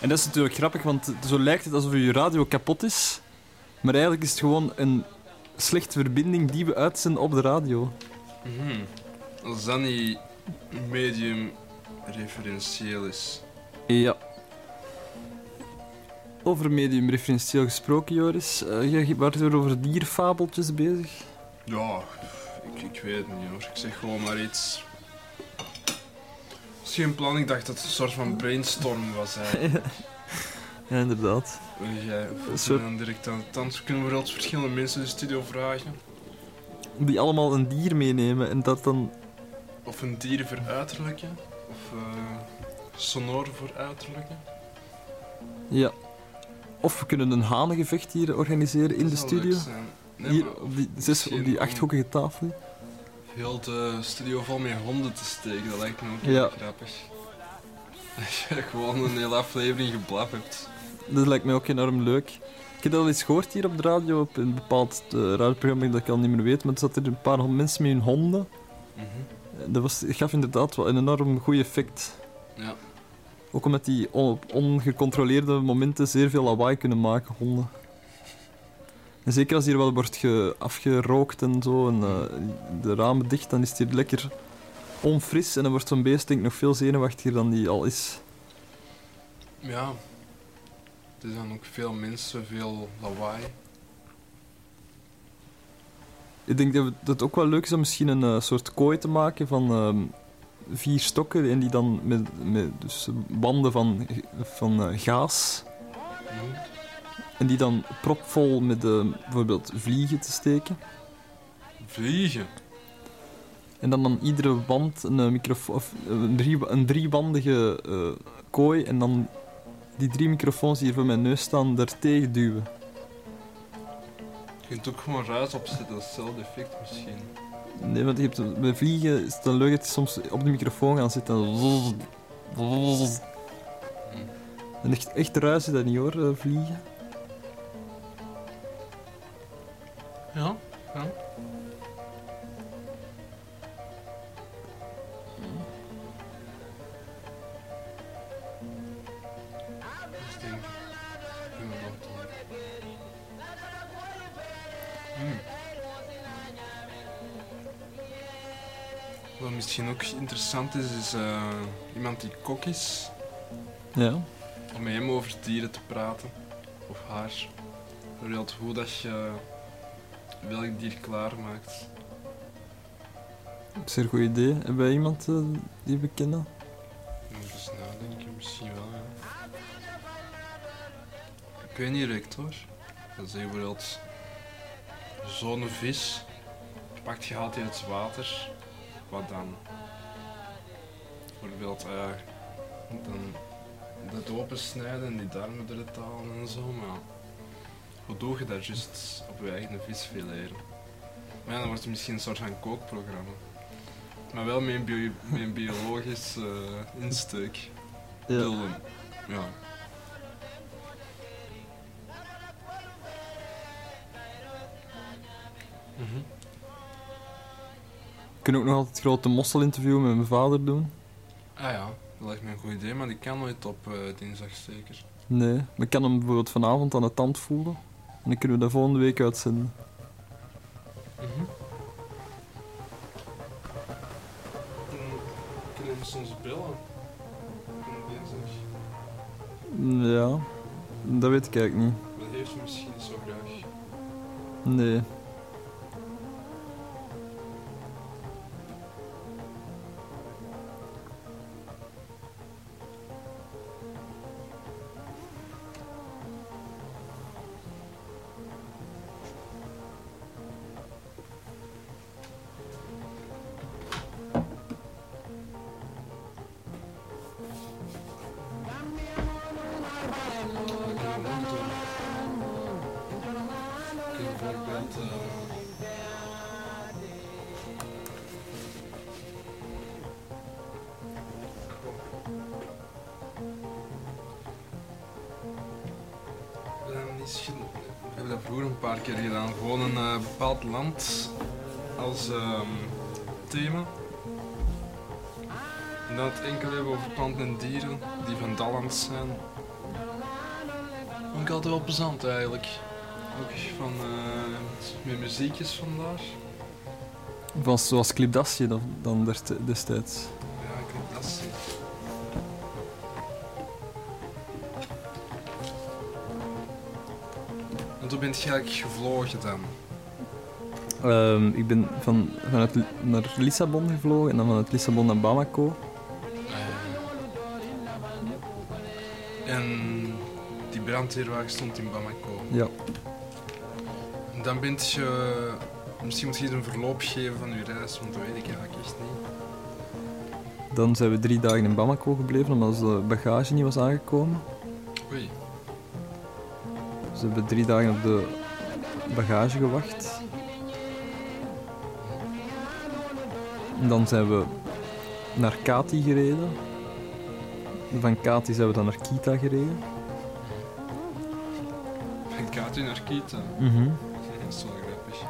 En dat is natuurlijk grappig, want zo lijkt het alsof je radio kapot is. Maar eigenlijk is het gewoon een slechte verbinding die we uitzenden op de radio. Als dat niet medium referentieel is. Ja. Over medium referentieel gesproken, Joris. Je was weer over dierfabeltjes bezig. Ja, ik weet het niet hoor. Ik zeg gewoon maar iets. Geen plan, ik dacht dat het een soort van brainstorm was. Ja, inderdaad. Jij dan direct aan de tand. Kunnen we wel verschillende mensen in de studio vragen? Die allemaal een dier meenemen en dat dan. Of een dier voor uiterlijken? Of sonor voor uiterlijken? Ja. Of we kunnen een hanengevecht hier organiseren in de studio. Nee, hier op die, achthoekige tafel. Heel de studio vol met honden te steken, dat lijkt me ook heel grappig. Als je gewoon een hele aflevering geblaf hebt. Dat lijkt me ook enorm leuk. Ik heb dat al eens gehoord hier op de radio, op een bepaald radioprogramma dat ik al niet meer weet, maar er zaten een paar mensen met hun honden. Dat gaf inderdaad wel een enorm goed effect. Ja. Ook omdat die op ongecontroleerde momenten zeer veel lawaai kunnen maken, honden. En zeker als hier wel wordt afgerookt en zo, en de ramen dicht, dan is het hier lekker onfris en dan wordt zo'n beest denk ik nog veel zenuwachtiger dan die al is. Ja, er zijn ook veel mensen, veel lawaai. Ik denk dat het ook wel leuk is om misschien een soort kooi te maken van 4 stokken en die dan met banden van gaas. En die dan propvol met bijvoorbeeld vliegen te steken. Vliegen? En dan aan iedere wand een microfoon, of een driebandige kooi. En dan die 3 microfoons die hier voor mijn neus staan, daartegen duwen. Je kunt ook gewoon ruis opzetten, dat is hetzelfde effect misschien. Nee, want je hebt, bij vliegen is het een leuk dat je soms op de microfoon gaat zitten. En echt ruis is dat niet hoor, vliegen. Ja, ja. Wat misschien ook interessant is, is iemand die kok is. Ja. Om met hem over dieren te praten. Of haar. Hoe dat je welk dier klaarmaakt. Zeer goed idee. Hebben wij iemand die we kennen? Ik moet eens nadenken, misschien wel, ja. Ik weet niet direct hoor. Dat is bijvoorbeeld zo'n vis, pakt gehaald in het water, wat dan? Bijvoorbeeld dan dat opensnijden en die darmen eruit halen en zo, maar hoe doe je dat juist op je eigen visfileren? Maar ja, dan wordt het misschien een soort van kookprogramma. Maar wel met een, biologisch insteek. Ja. Ja. Mm-hmm. Kunnen we ook nog altijd het grote mosselinterview met mijn vader doen? Ah ja, dat lijkt me een goed idee, maar die kan nooit op dinsdag zeker. Nee, maar ik kan hem bijvoorbeeld vanavond aan de tand voelen. En dan kunnen we dat volgende week uitzenden. Mm-hmm. Kunnen we soms bellen? Dinsdag? Ja, dat weet ik eigenlijk niet. Dat heeft hij misschien zo graag. Nee. We hebben dat vroeger een paar keer gedaan. Gewoon een bepaald land als thema. En dan het enkel hebben over planten en dieren die van dat land zijn. Vond ik altijd wel plezant eigenlijk. Ook van met muziekjes vandaag. Was zoals Clipdasje dan destijds? Ja, Clipdasje. En toen ben je eigenlijk gevlogen dan? Ik ben vanuit naar Lissabon gevlogen en dan vanuit Lissabon naar Bamako. En die brandweerwagen stond in Bamako? Ja. Dan ben je... Misschien moet je een verloop geven van je reis, want dat weet ik eigenlijk echt niet. Dan zijn we 3 dagen in Bamako gebleven, omdat onze bagage niet was aangekomen. Oei. Dus we hebben 3 dagen op de bagage gewacht. En dan zijn we naar Kati gereden. Van Kati zijn we dan naar Kita gereden. Van Kati naar Kita? Mhm. Dat is wel grappig.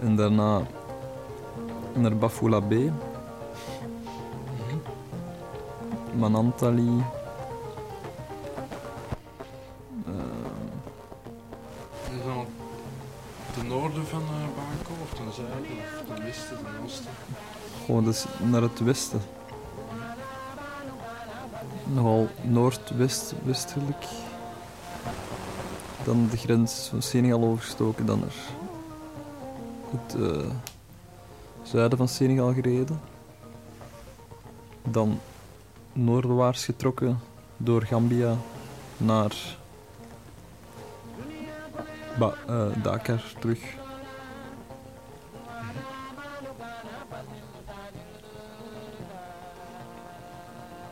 En daarna naar Bafoulabe, Manantali, is dat ten noorden van Bamako of ten zuiden of ten westen, ten oosten? Gewoon dus naar het westen. Nogal noordwestelijk. Dan de grens van Senegal overgestoken, dan naar het zuiden van Senegal gereden. Dan noordwaarts getrokken door Gambia naar Dakar terug.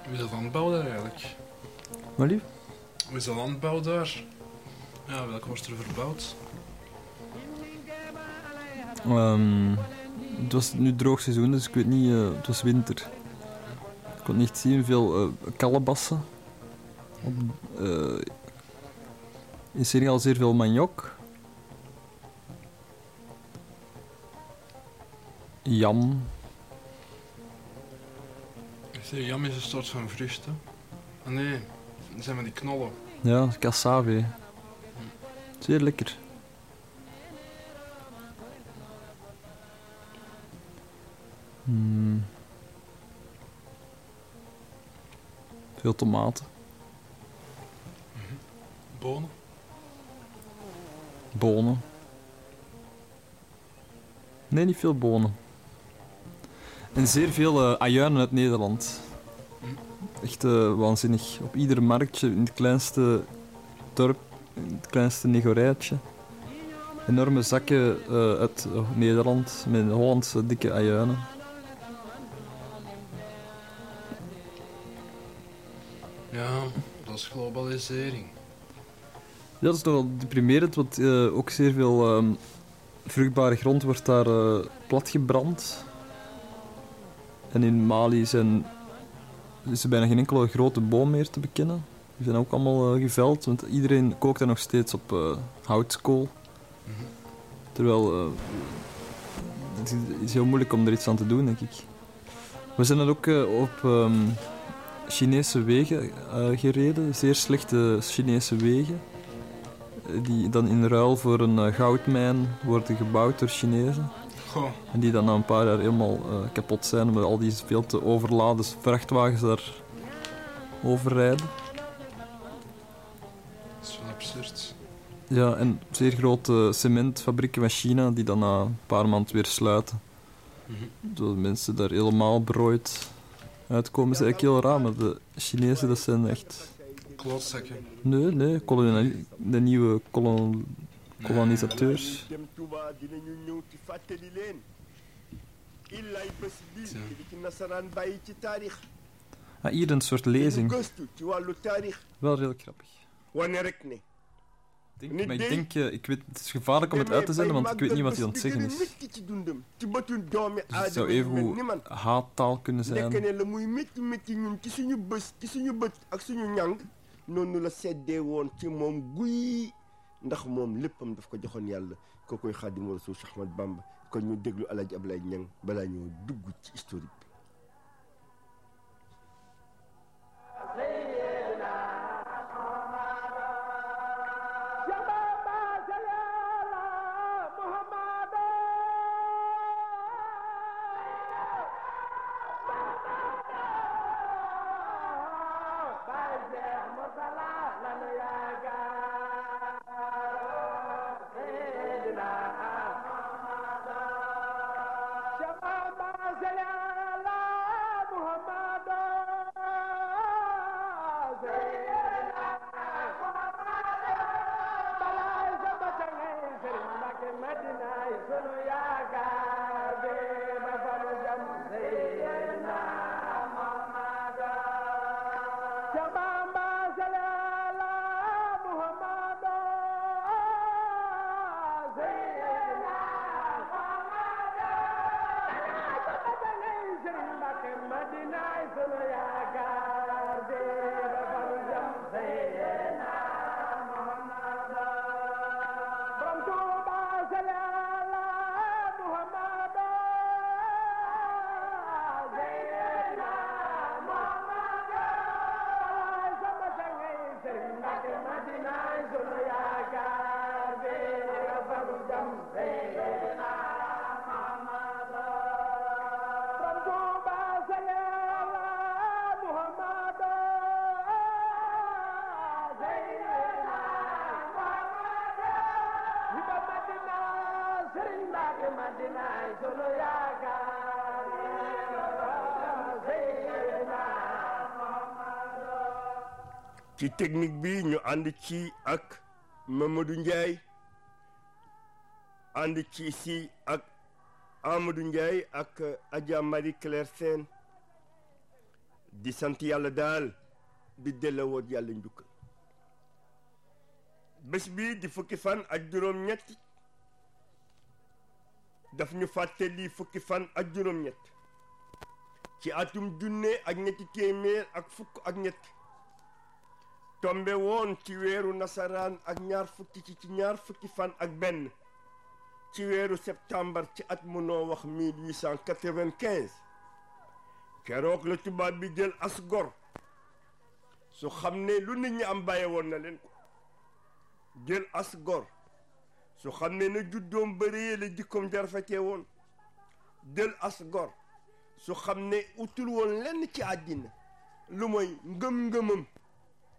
Hoe is dat landbouw daar eigenlijk? Wat lief? Hoe is dat landbouw daar? Ja, welk wordt er verbouwd? Het was nu droog seizoen, dus ik weet niet, het was winter. Ik kon niet zien veel kalebassen. In Senegal zeer veel manioc. Jam. Jam is een soort van vruchten. Ah nee, dat zijn maar die knollen. Ja, cassave. Zeer lekker. Veel tomaten. Bonen? Bonen. Nee, niet veel bonen. En zeer veel ajuinen uit Nederland. Echt waanzinnig. Op ieder marktje, in het kleinste dorp, in het kleinste negorijtje. Enorme zakken uit Nederland met Hollandse dikke ajuinen. Ja, dat is globalisering. Ja, dat is nogal deprimerend, want ook zeer veel vruchtbare grond wordt daar platgebrand. En in Mali is er bijna geen enkele grote boom meer te bekennen. Die zijn ook allemaal geveld, want iedereen kookt daar nog steeds op houtskool. Mm-hmm. Terwijl het is heel moeilijk om er iets aan te doen, denk ik. We zijn dan ook op Chinese wegen gereden, zeer slechte Chinese wegen. Die dan in ruil voor een goudmijn worden gebouwd door Chinezen. Goh. En die dan na een paar jaar helemaal kapot zijn omdat al die veel te overladen vrachtwagens daar overrijden. Dat is wel absurd. Ja, en zeer grote cementfabrieken van China die dan na een paar maanden weer sluiten. Mm-hmm. Zodat mensen daar helemaal berooid uitkomen. Dat is eigenlijk heel raar, maar de Chinezen dat zijn echt... klootzakken. Nee, de nieuwe kolonisateurs. Ja. Hier een soort lezing. Wel heel grappig. Ik weet, het is gevaarlijk om het uit te zenden, want ik weet niet wat hij aan het zeggen is. Dus het zou even haattaal kunnen zijn. Noonu la seddee woon ci moom guy ndax moom léppam daf ko joxoon yàlla ko koy xaadimu rasul Cheikh Ahmad Bamba kon ñu déglu Alaaji Abdoulaye Niang balaa ñoo dugg ci historique bi. Ci technique bi ñu ànd ci ak Mamadou Ndiaye ànd ci si ak Amadou Ndiaye ak Adja Marie Claire Sène di sant yàlla daal di delloowoot yàlla njukkal bés bi di fukki fan ak juróom-ñett daf ñu fàttali fukki fan ak juróom-ñett ci atum junne ak ñetti téeméer ak fukk ak ñett tombe woon ci weeru nasaraan ak ñaar fukki fan ak benn ci weeru septembre ci at mu noo wax 1895 keroog la tubaab bi jël as gor su xam ne lu nit ñi am bàyyi woon na leen ko jël as gor su xam ne na juddoom bëree la jikkoom jarfetee woon jël as gor su xam ne utul woon lenn ci àddina lu mooy ngëm-ngëmam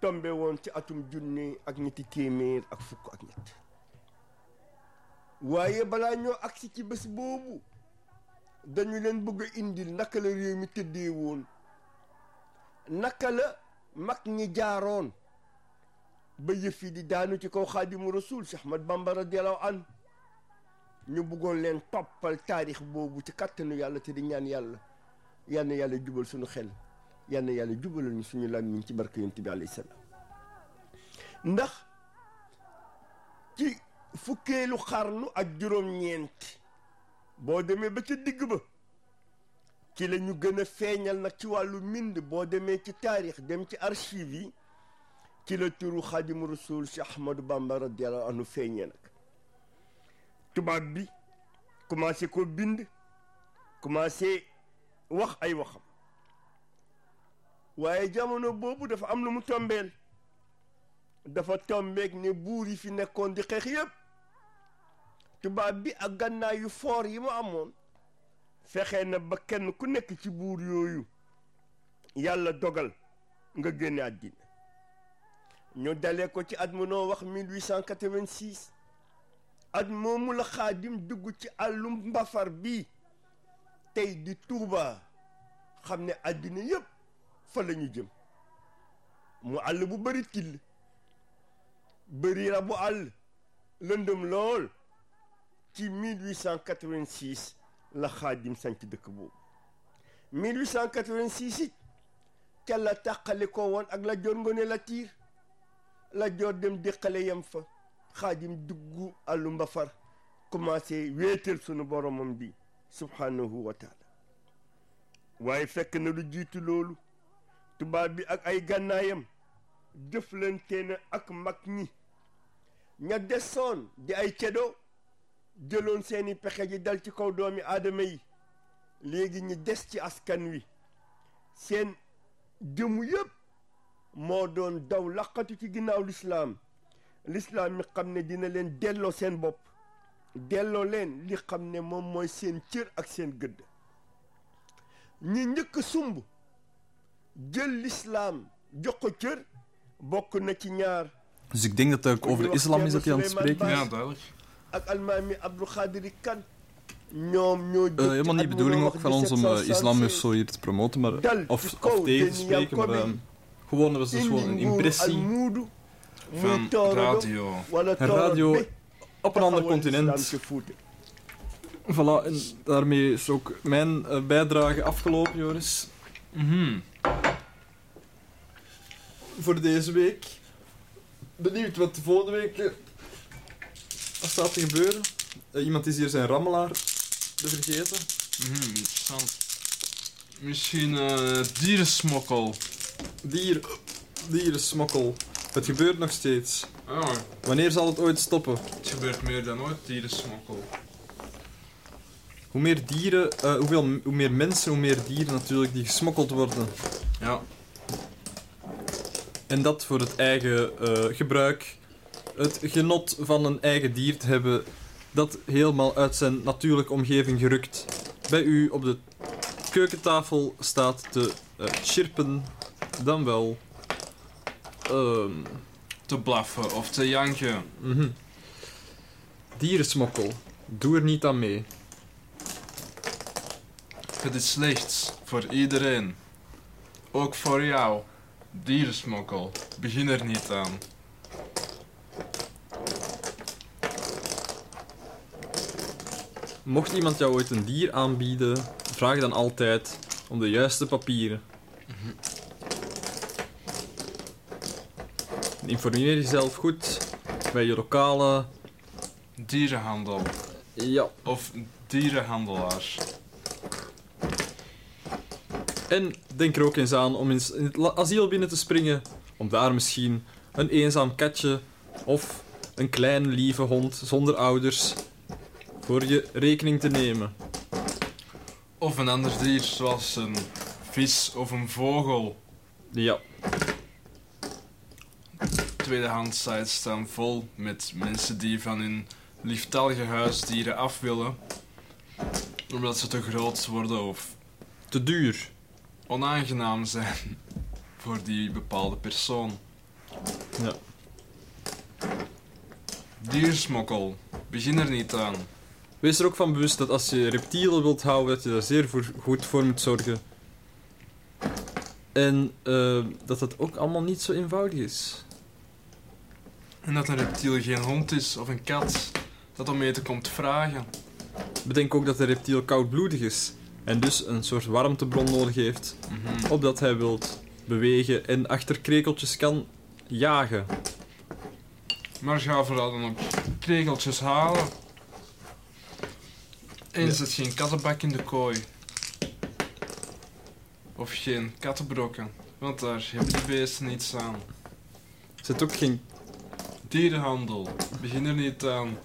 tombe woon ci atum 1958 waaye balaa ñoo agsi ci bés boobu dañu leen bëgg a indil naka la réew mi tëddee woon naka la mag ñi jaaroon ba yëf yi di daanu ci kaw xaadimu rasul Cheikh Ahmad Bamba radiyallahu an ñu bëggoon leen toppal taarix boobu ci kattanu yàlla te di ñaan yàlla yal na yàlla jubal suñu xel yal na yàlla jubalal ñu suñu làmmiñ ci barke yonent bi alayhi salaam ndax ci fukkeelu xarnu ak juróom-ñeent boo demee ba ca digg ba ci la ñu gën a feeñal nag ci wàllu mbind boo demee ci taarix dem ci archive yi ci la turu xaadimu rasul si Ahmadou Bamba radiyallahu anhu feeñee nag tubaab bi commencé ko bind commencé wax ay waxam waaye jamono boobu dafa am lu mu tombeel dafa tombeeg ne buur yi fi nekkoon di xeex yëpp tubaab bi ak gànnaay yu foor yi mu amoon fexe na ba kenn ku nekk ci buur yooyu yàlla dogal nga génne àddina ñu dalee ko ci at mënoo wax 1886 at moomu la xaadim dugg ci àllum mbafar bii tey di Touba xam ne àddina yëpp fa la ñu jëm mu àll bu bëri till bëri rabu àll lëndëm lool ci 1886 la xaadim sanc dëkk boobu 1886 it ca la tàqale ko woon ak la joor ngone la tiir la joor dem déqale yem fa xaadim dugg àllu mbafar commencé wéetal sunu boromam bi subhanahu wa taala waaye fekk na lu jiitu loolu tubaab bi ak ay gànnaayam jëflante na ak mag ñi ña desoon di ay ceddo jëloon seeni pexe ji dal ci kaw doomi aadama yi léegi ñi des ci askan wi seen jëmu yëpp moo doon daw laqatu ci ginnaaw lislaam mi xam ne dina leen delloo seen bopp delloo leen li xam ne moom mooy seen cër ak seen gëdd ñi njëkk sumb jël lislaam jox ko cër bokk na ci ñaar. Dus ik denk dat ik over de islam is dat hij aan het spreken is. Ja, duidelijk. Helemaal niet de bedoeling ook van ons om islam of zo hier te promoten, maar, of tegen te spreken, maar gewoon, dat was dus gewoon een impressie van radio. En radio op een ander continent. Voilà, en daarmee is ook mijn bijdrage afgelopen, Joris. Mm-hmm. Voor deze week. Benieuwd wat de volgende week... Wat staat te gebeuren? Iemand is hier zijn rammelaar te vergeten. Interessant. Misschien dierensmokkel. Dierensmokkel. Het gebeurt nog steeds. Oh. Wanneer zal het ooit stoppen? Het gebeurt meer dan ooit, dierensmokkel. Hoe meer dieren, hoe meer mensen, hoe meer dieren natuurlijk die gesmokkeld worden. Ja. En dat voor het eigen gebruik. Het genot van een eigen dier te hebben dat helemaal uit zijn natuurlijke omgeving gerukt bij u op de keukentafel staat te chirpen, dan wel te blaffen of te janken. Mm-hmm. Dierensmokkel, doe er niet aan mee. Het is slecht voor iedereen, ook voor jou. Dierensmokkel, begin er niet aan. Mocht iemand jou ooit een dier aanbieden, vraag dan altijd om de juiste papieren. Mm-hmm. Informeer jezelf goed bij je lokale... dierenhandel. Ja. Of dierenhandelaars. En denk er ook eens aan om eens in het asiel binnen te springen, om daar misschien een eenzaam katje of een klein lieve hond zonder ouders voor je rekening te nemen. Of een ander dier, zoals een vis of een vogel. Ja. Tweedehands sites staan vol met mensen die van hun lieftallige huisdieren af willen. Omdat ze te groot worden of te duur. Onaangenaam zijn voor die bepaalde persoon. Ja. Diersmokkel. Begin er niet aan. Wees er ook van bewust dat als je reptielen wilt houden, dat je daar zeer goed voor moet zorgen. En dat dat ook allemaal niet zo eenvoudig is. En dat een reptiel geen hond is of een kat dat om eten komt vragen. Bedenk ook dat een reptiel koudbloedig is en dus een soort warmtebron nodig heeft, opdat hij wilt bewegen en achter krekeltjes kan jagen. Maar ga vooral dan op krekeltjes halen. En zet geen kattenbak in de kooi. Of geen kattenbrokken, want daar hebben de beesten niets aan. Zet ook geen... Dierenhandel, begin er niet aan.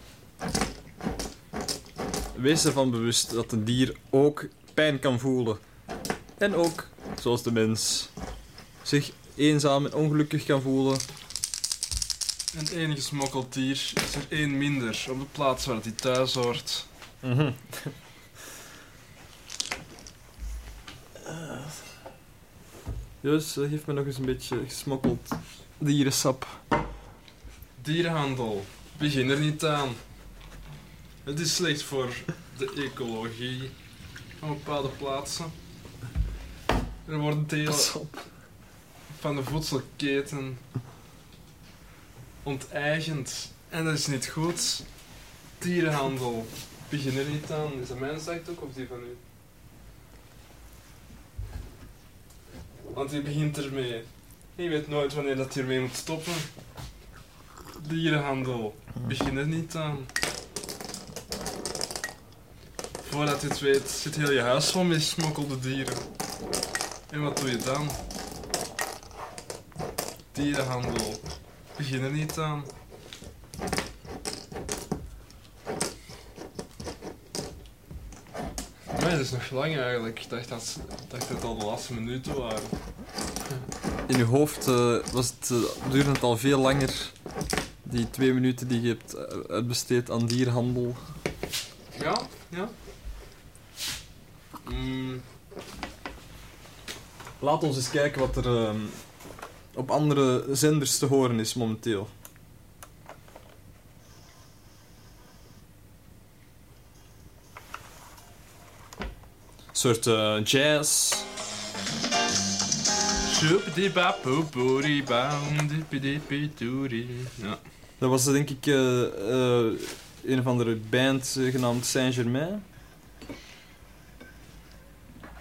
Wees ervan bewust dat een dier ook pijn kan voelen. En ook, zoals de mens, zich eenzaam en ongelukkig kan voelen. Een enige gesmokkeld dier is er één minder op de plaats waar hij thuis hoort. Dus geef me nog eens een beetje gesmokkeld dierensap. Dierenhandel, begin er niet aan. Het is slecht voor de ecologie van bepaalde plaatsen. Er worden delen van de voedselketen onteigend en dat is niet goed. Dierenhandel, begin er niet aan. Is dat mijn zaak ook of die van u? Want die begint ermee. Je weet nooit wanneer dat je ermee moet stoppen. Dierenhandel, begin er niet aan. Voordat je het weet, zit heel je huis vol met gesmokkelde dieren. En wat doe je dan? Dierenhandel, begin er niet aan. Maar het is nog lang eigenlijk. Ik dacht dat het al de laatste minuten waren. In je hoofd was het duurde het al veel langer. Die 2 minuten die je hebt uitbesteed aan dierhandel. Ja, ja. Laat ons eens kijken wat er op andere zenders te horen is momenteel. Een soort jazz. Ja. Dat was denk ik een of andere band genaamd Saint-Germain.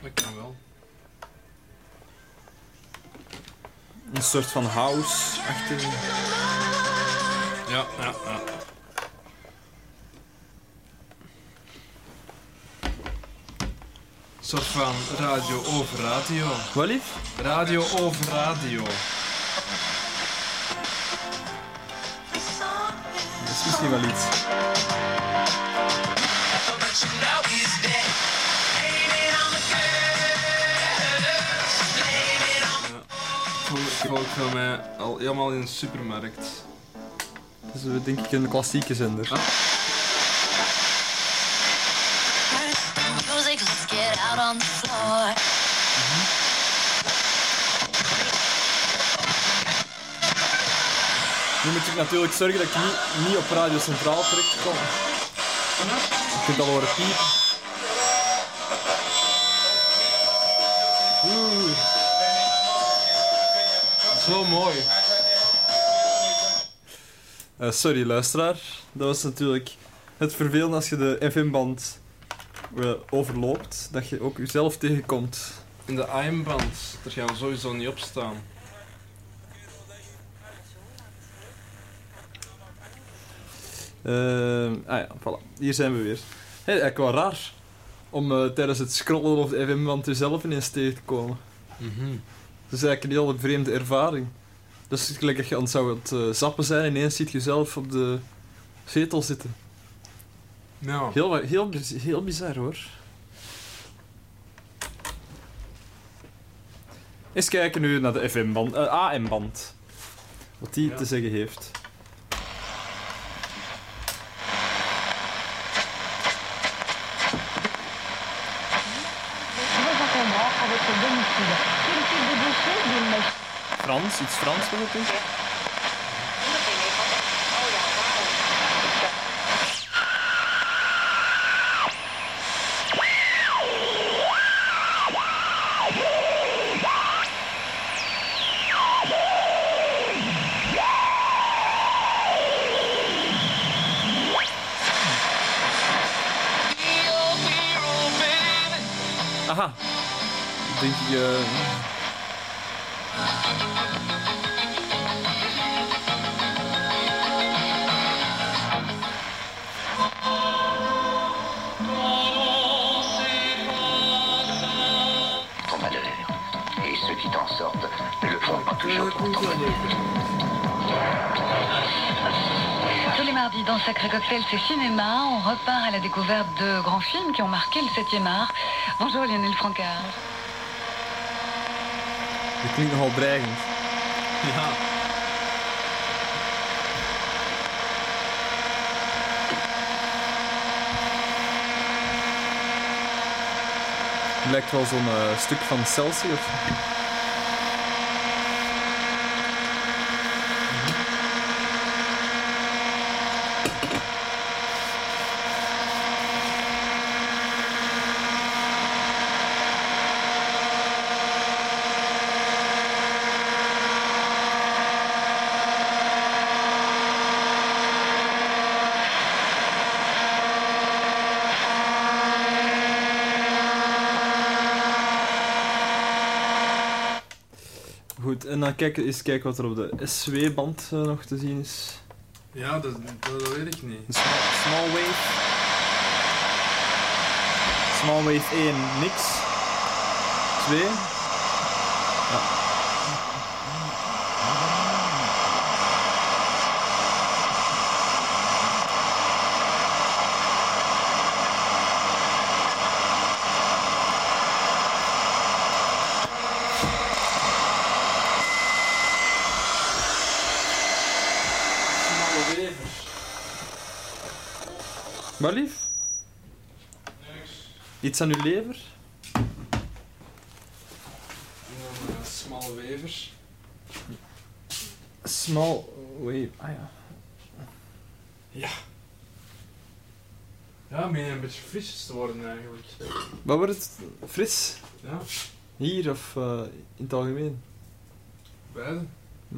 Dat kan wel. Een soort van house achter. Ja, ja, ja. Een soort van radio over radio. Wat lief? Radio over radio. Dat is misschien wel iets. Ik voel het mij al helemaal in de supermarkt. Dat is denk ik een klassieke zender. Ah. Nu moet ik natuurlijk zorgen dat ik niet op Radio Centraal terecht kom. Je kunt al horen piepen. Zo mooi. Sorry luisteraar, dat was natuurlijk het vervelende als je de FM-band overloopt, dat je ook jezelf tegenkomt. In de AM-band, daar gaan we sowieso niet op staan. Voilà. Hier zijn we weer. Hey, eigenlijk wel raar om tijdens het scrollen op de FM-band jezelf ineens tegen te komen. Dat is eigenlijk een hele vreemde ervaring. Dat is gelijk als je aan het zou zappen zijn, ineens ziet je jezelf op de zetel zitten. Nou. Heel bizar hoor. Eens kijken nu naar de FM-band, AM-band. Wat die te zeggen heeft. Frans, iets Frans wat het is. Aha, denk ik... Tous les mardis dans Sacré Cocktail, c'est cinéma. On repart à la découverte de grands films qui ont marqué le 7e art. Bonjour Lionel Francard. Dit klinkt nogal dreigend. Ja. Het lijkt wel zo'n stuk van Celsius. En dan eens kijken wat er op de SW-band nog te zien is. Ja, dat weet ik niet. Small wave. Small wave 1, niks. 2. Ja. Wat lief? Niks. Iets aan uw lever? Smalle wevers. Small wave, ah ja. Ja. Ja, meen je een beetje fris te worden eigenlijk. Wat wordt het? Fris? Ja. Hier of in het algemeen? Beide. Hm.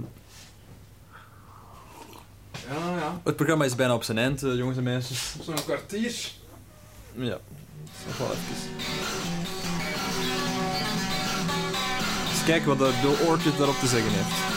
Ja, ja. Het programma is bijna op zijn eind, jongens en meisjes. Zo'n kwartier. Ja, nog wel even. Eens kijken wat Bill Orchid daarop te zeggen heeft.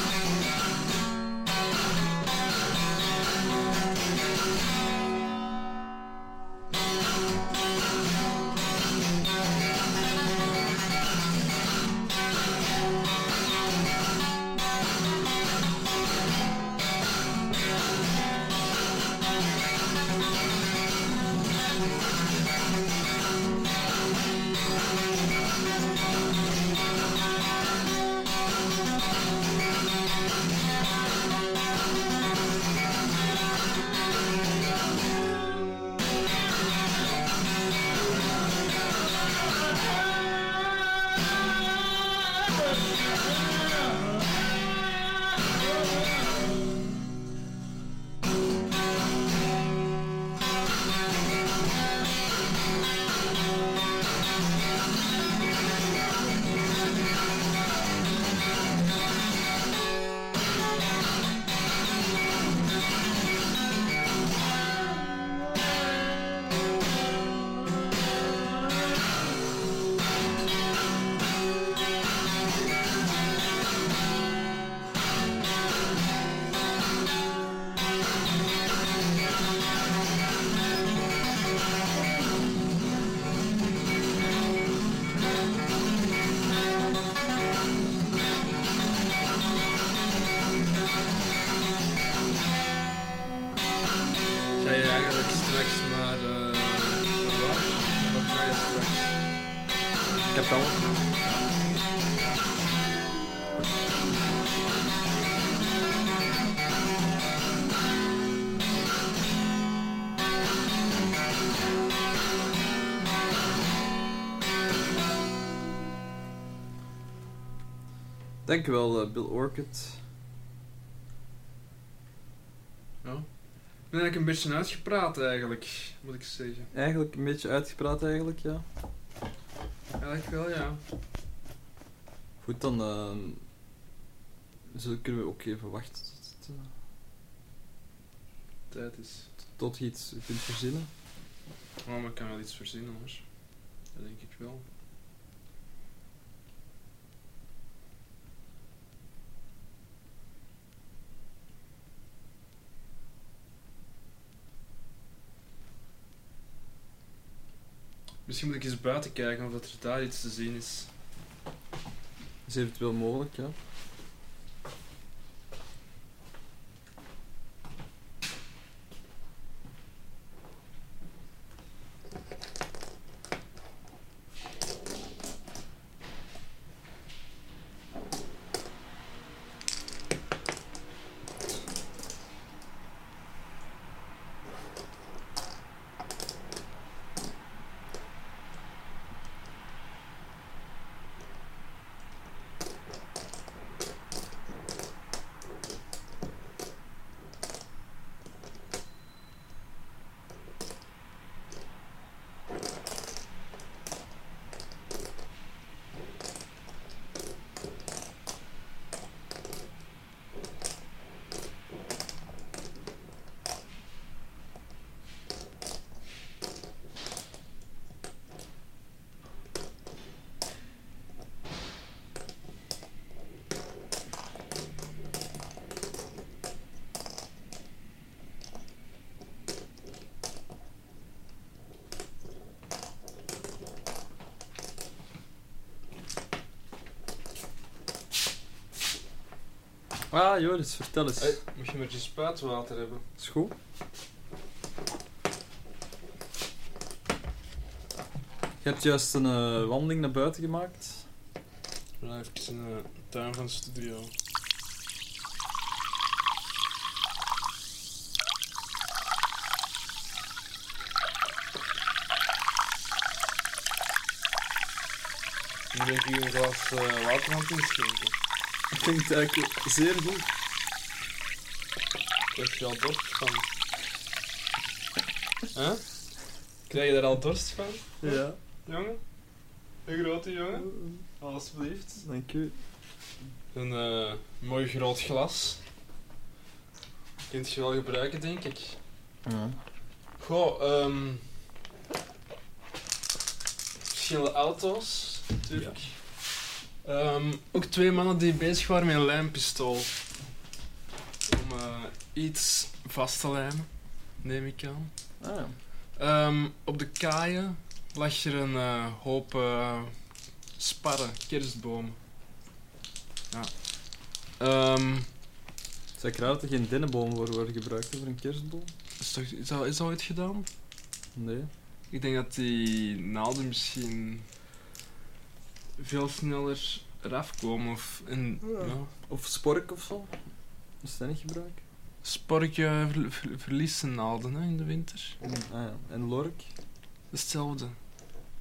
Ik heb het al. Dankjewel, Bill Orchid. Nou, ik ben eigenlijk een beetje uitgepraat eigenlijk, moet ik zeggen. Eigenlijk een beetje uitgepraat eigenlijk, ja. Eigenlijk wel, ja. Goed, dan kunnen we ook even wachten tot het tijd is. Tot je iets kunt verzinnen. Oh, maar ik kan wel iets verzinnen hoor. Dat denk ik wel. Misschien moet ik eens buiten kijken of er daar iets te zien is. Dat is eventueel mogelijk, ja. Ah, Joris, vertel eens. Hey, moet je maar je spuitwater hebben. Is goed. Je hebt juist een wandeling naar buiten gemaakt. We gaan even in de tuin van de studio. Nu ben ik hier een glas water aan het inschenken. Dat klinkt eigenlijk zeer goed. Krijg je al dorst van? Huh? Krijg je daar al dorst van? Ja. Jongen? Een grote jongen? Alsjeblieft. Dank u. Een mooi groot glas. Kunt je wel gebruiken, denk ik. Ja. Goh, verschillende auto's, natuurlijk. Ja. Ook twee mannen die bezig waren met een lijmpistool. Om iets vast te lijmen, neem ik aan. Ah, ja. Op de kaaien lag er een hoop sparren, kerstbomen. Ja. Zou ik raar dat er geen dennenboom voor worden gebruikt voor een kerstboom? Is dat ooit gedaan? Nee. Ik denk dat die naalden misschien veel sneller eraf komen of een, ja. Ja. Of spork of zo. Is dat niet gebruik? Spork verliest zijn naalden hè, in de winter. En, ah, ja. En lork? Is hetzelfde.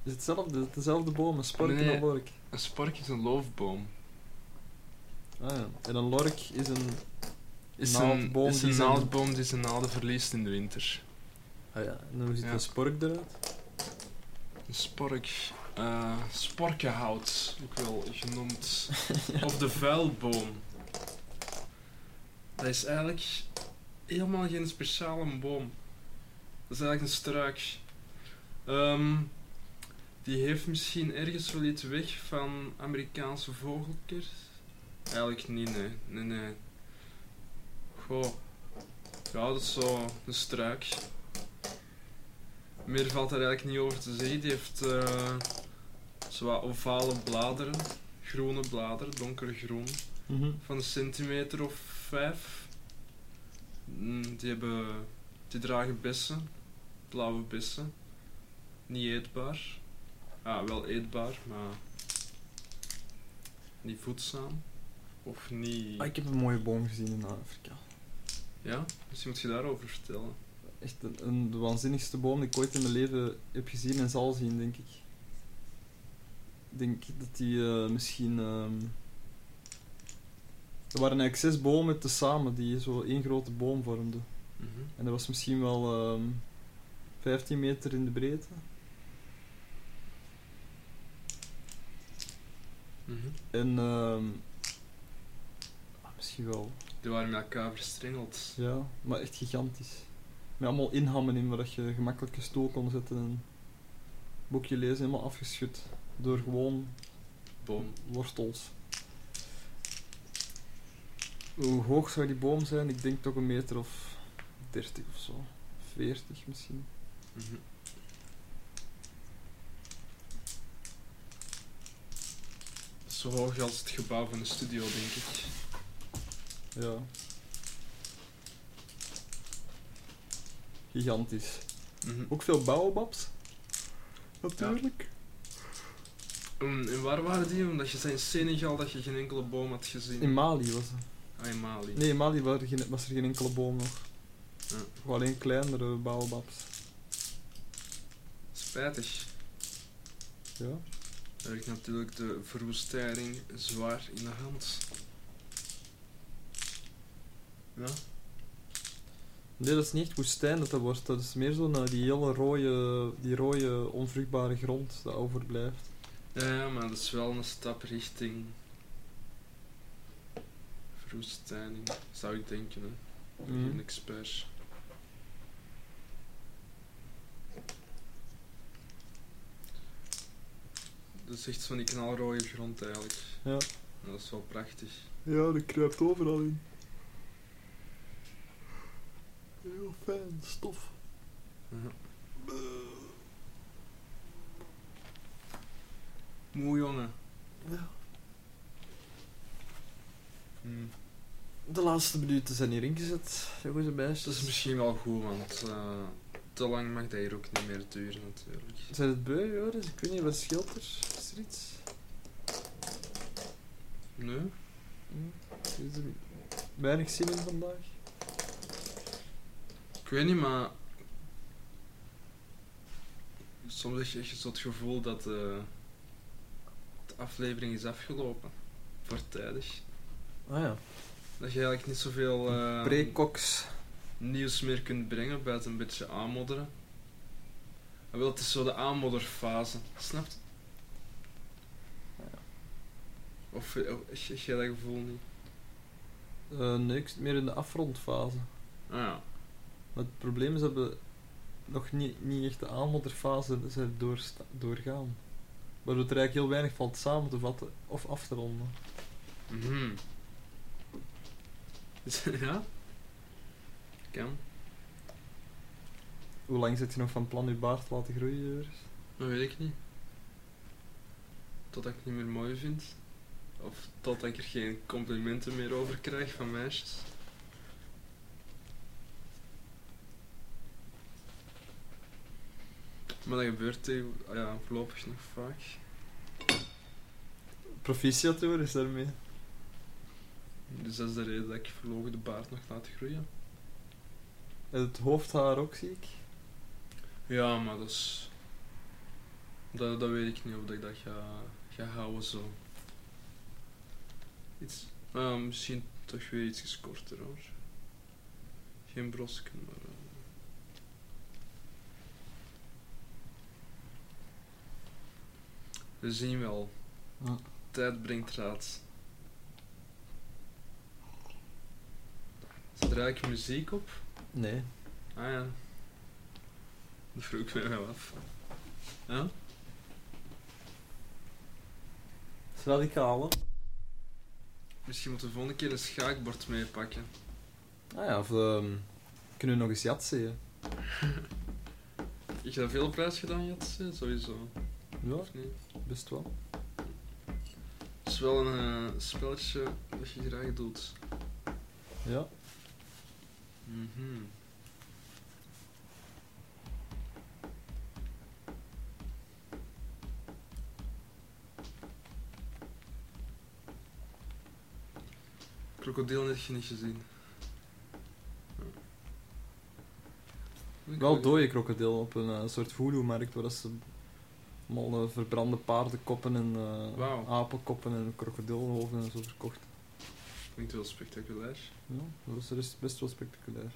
Is hetzelfde? Dezelfde boom, een spork nee, en een lork? Een spork is een loofboom. Ah, ja. En een lork is een naaldboom die zijn naalden verliest in de winter. Ah ja, en hoe ziet ja. Een spork eruit? Een spork. Sporkenhout, ook wel genoemd. Ja. Of de vuilboom. Dat is eigenlijk helemaal geen speciale boom. Dat is eigenlijk een struik. Die heeft misschien ergens wel iets weg van Amerikaanse vogelkers. Eigenlijk niet, nee. Nee. Goh. Ja, dat is zo een struik. Meer valt er eigenlijk niet over te zeggen. Die heeft zowat ovale bladeren, groene bladeren, donkere groen, van een centimeter of 5. Die dragen bessen, blauwe bessen, niet eetbaar. Ah, wel eetbaar, maar niet voedzaam. Of niet... Ah, ik heb een mooie boom gezien in Afrika. Ja? Misschien moet je daarover vertellen. Echt de waanzinnigste boom die ik ooit in mijn leven heb gezien en zal zien, denk ik. Ik denk dat die misschien Er waren eigenlijk 6 bomen tezamen die zo één grote boom vormden. Mm-hmm. En dat was misschien wel 15 meter in de breedte. Mm-hmm. En misschien wel. Die waren met elkaar verstrengeld. Ja, maar echt gigantisch. Met allemaal inhammen in waar je gemakkelijk een stoel kon zetten en een boekje lezen, helemaal afgeschud door gewoon wortels. Hoe hoog zou die boom zijn? Ik denk toch een meter of 30 of zo. 40 misschien. Mm-hmm. Zo hoog als het gebouw van de studio, denk ik. Ja. Gigantisch. Mm-hmm. Ook veel baobabs. Natuurlijk. Ja. En waar waren die? Omdat je zei in Senegal dat je geen enkele boom had gezien. In Mali was het. Ah, in Mali. Nee, in Mali was er geen enkele boom nog. Ja. Gewoon alleen kleinere baobabs. Spijtig. Ja. Daar heb ik natuurlijk de verwoestijning zwaar in de hand. Ja. Nee, dat is niet echt woestijn dat wordt. Dat is meer zo naar die hele rode onvruchtbare grond dat overblijft. Ja, maar dat is wel een stap richting verwoestijning, zou ik denken. Hè. Een expert. Dat is echt zo'n die knalrode grond eigenlijk. Ja. En dat is wel prachtig. Ja, dat kruipt overal in. Heel fijn stof. Uh-huh. Moe jongen. Ja. Hmm. De laatste minuten zijn hier ingezet, jongens en meisjes. Dat is misschien wel goed, want te lang mag dat hier ook niet meer duren natuurlijk. Zijn het beu, Joris? Ik weet niet, wat scheelt er? Is er iets? Nee. Er is er weinig zin in vandaag. Ik weet niet, maar soms heb je echt zo het gevoel dat de aflevering is afgelopen. Voortijdig. Ah ja. Dat je eigenlijk niet zoveel precox nieuws meer kunt brengen, bij het een beetje aanmodderen. En wel, het is zo de aanmodderfase, snap je? Ja. Of heb jij dat gevoel niet? Nee, ik zit meer in de afrondfase. Ah ja. Maar het probleem is dat we nog niet echt de aanmodderfase doorgaan. Waardoor er eigenlijk heel weinig valt samen te vatten of af te ronden. Mm-hmm. Ja? Kan. Hoe lang zit je nog van plan je baard te laten groeien, Joris? Dat weet ik niet. Totdat ik het niet meer mooi vind. Of totdat ik er geen complimenten meer over krijg van meisjes. Maar dat gebeurt ja, voorlopig nog vaak. Proficiat, Joris, daarmee. Dus dat is de reden dat ik voorlopig de baard nog laat groeien. En het hoofdhaar ook, zie ik? Ja, maar dat is... Dat weet ik niet of ik dat ga houden zo. Iets... misschien toch weer iets korter hoor. Geen brosken, maar... We zien wel. Ah. Tijd brengt raad. Draai ik muziek op? Nee. Ah ja. Dat vroeg ik mij wel af. Ja? Dat is radicaal, hè? Misschien moeten we de volgende keer een schaakbord meepakken. Ah ja, of kunnen we nog eens jatseeën? Ik heb veel op reis gedaan, jatseeën, sowieso. Ja, of niet? Best wel. Het is wel een spelletje dat je graag doet. Ja. Mm-hmm. Krokodil heb je niet gezien. Wel dode krokodil op een soort voodoo-markt waar ze allemaal verbrande paardenkoppen en apenkoppen en krokodilhoofden en zo verkochten. Klinkt wel spectaculair. Ja, de rooster is best wel spectaculair.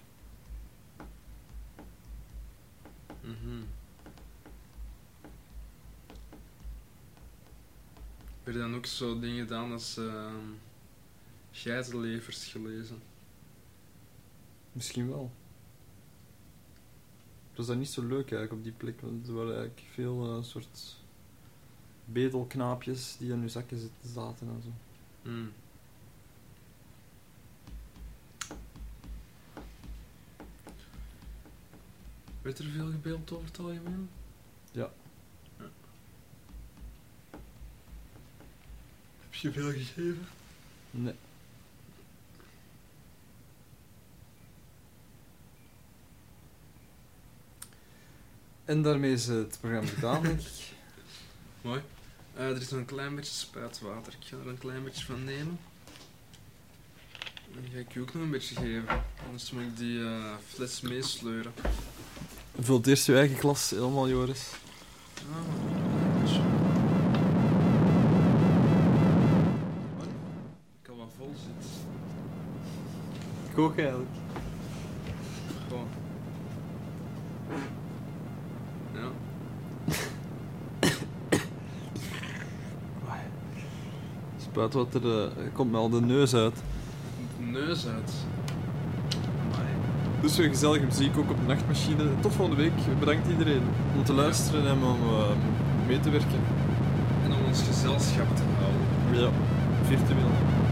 Mm-hmm. Heb je dan ook zo dingen gedaan als gijzellevers gelezen? Misschien wel. Het was dat niet zo leuk eigenlijk op die plek, want er waren eigenlijk veel soort bedelknaapjes die in hun zakken zaten en zo. Mm. Werd er veel gebeeld over het algemeen? Ja. Ja. Heb je veel gegeven? Nee. En daarmee is het programma gedaan, denk ik. Mooi. Er is nog een klein beetje spuitwater. Ik ga er een klein beetje van nemen. Dan ga ik je ook nog een beetje geven. Anders moet ik die fles meesleuren. Vult eerst je eigen glas helemaal, Joris. Ik kan wel vol zitten. Ik ook eigenlijk. Gewoon. Ja. Spuitwater komt me al de neus uit. De neus uit? Dus weer gezellige muziek, ook op de nachtmachine. Tot volgende week. Bedankt iedereen om te luisteren en om mee te werken. En om ons gezelschap te houden. Ja, virtueel.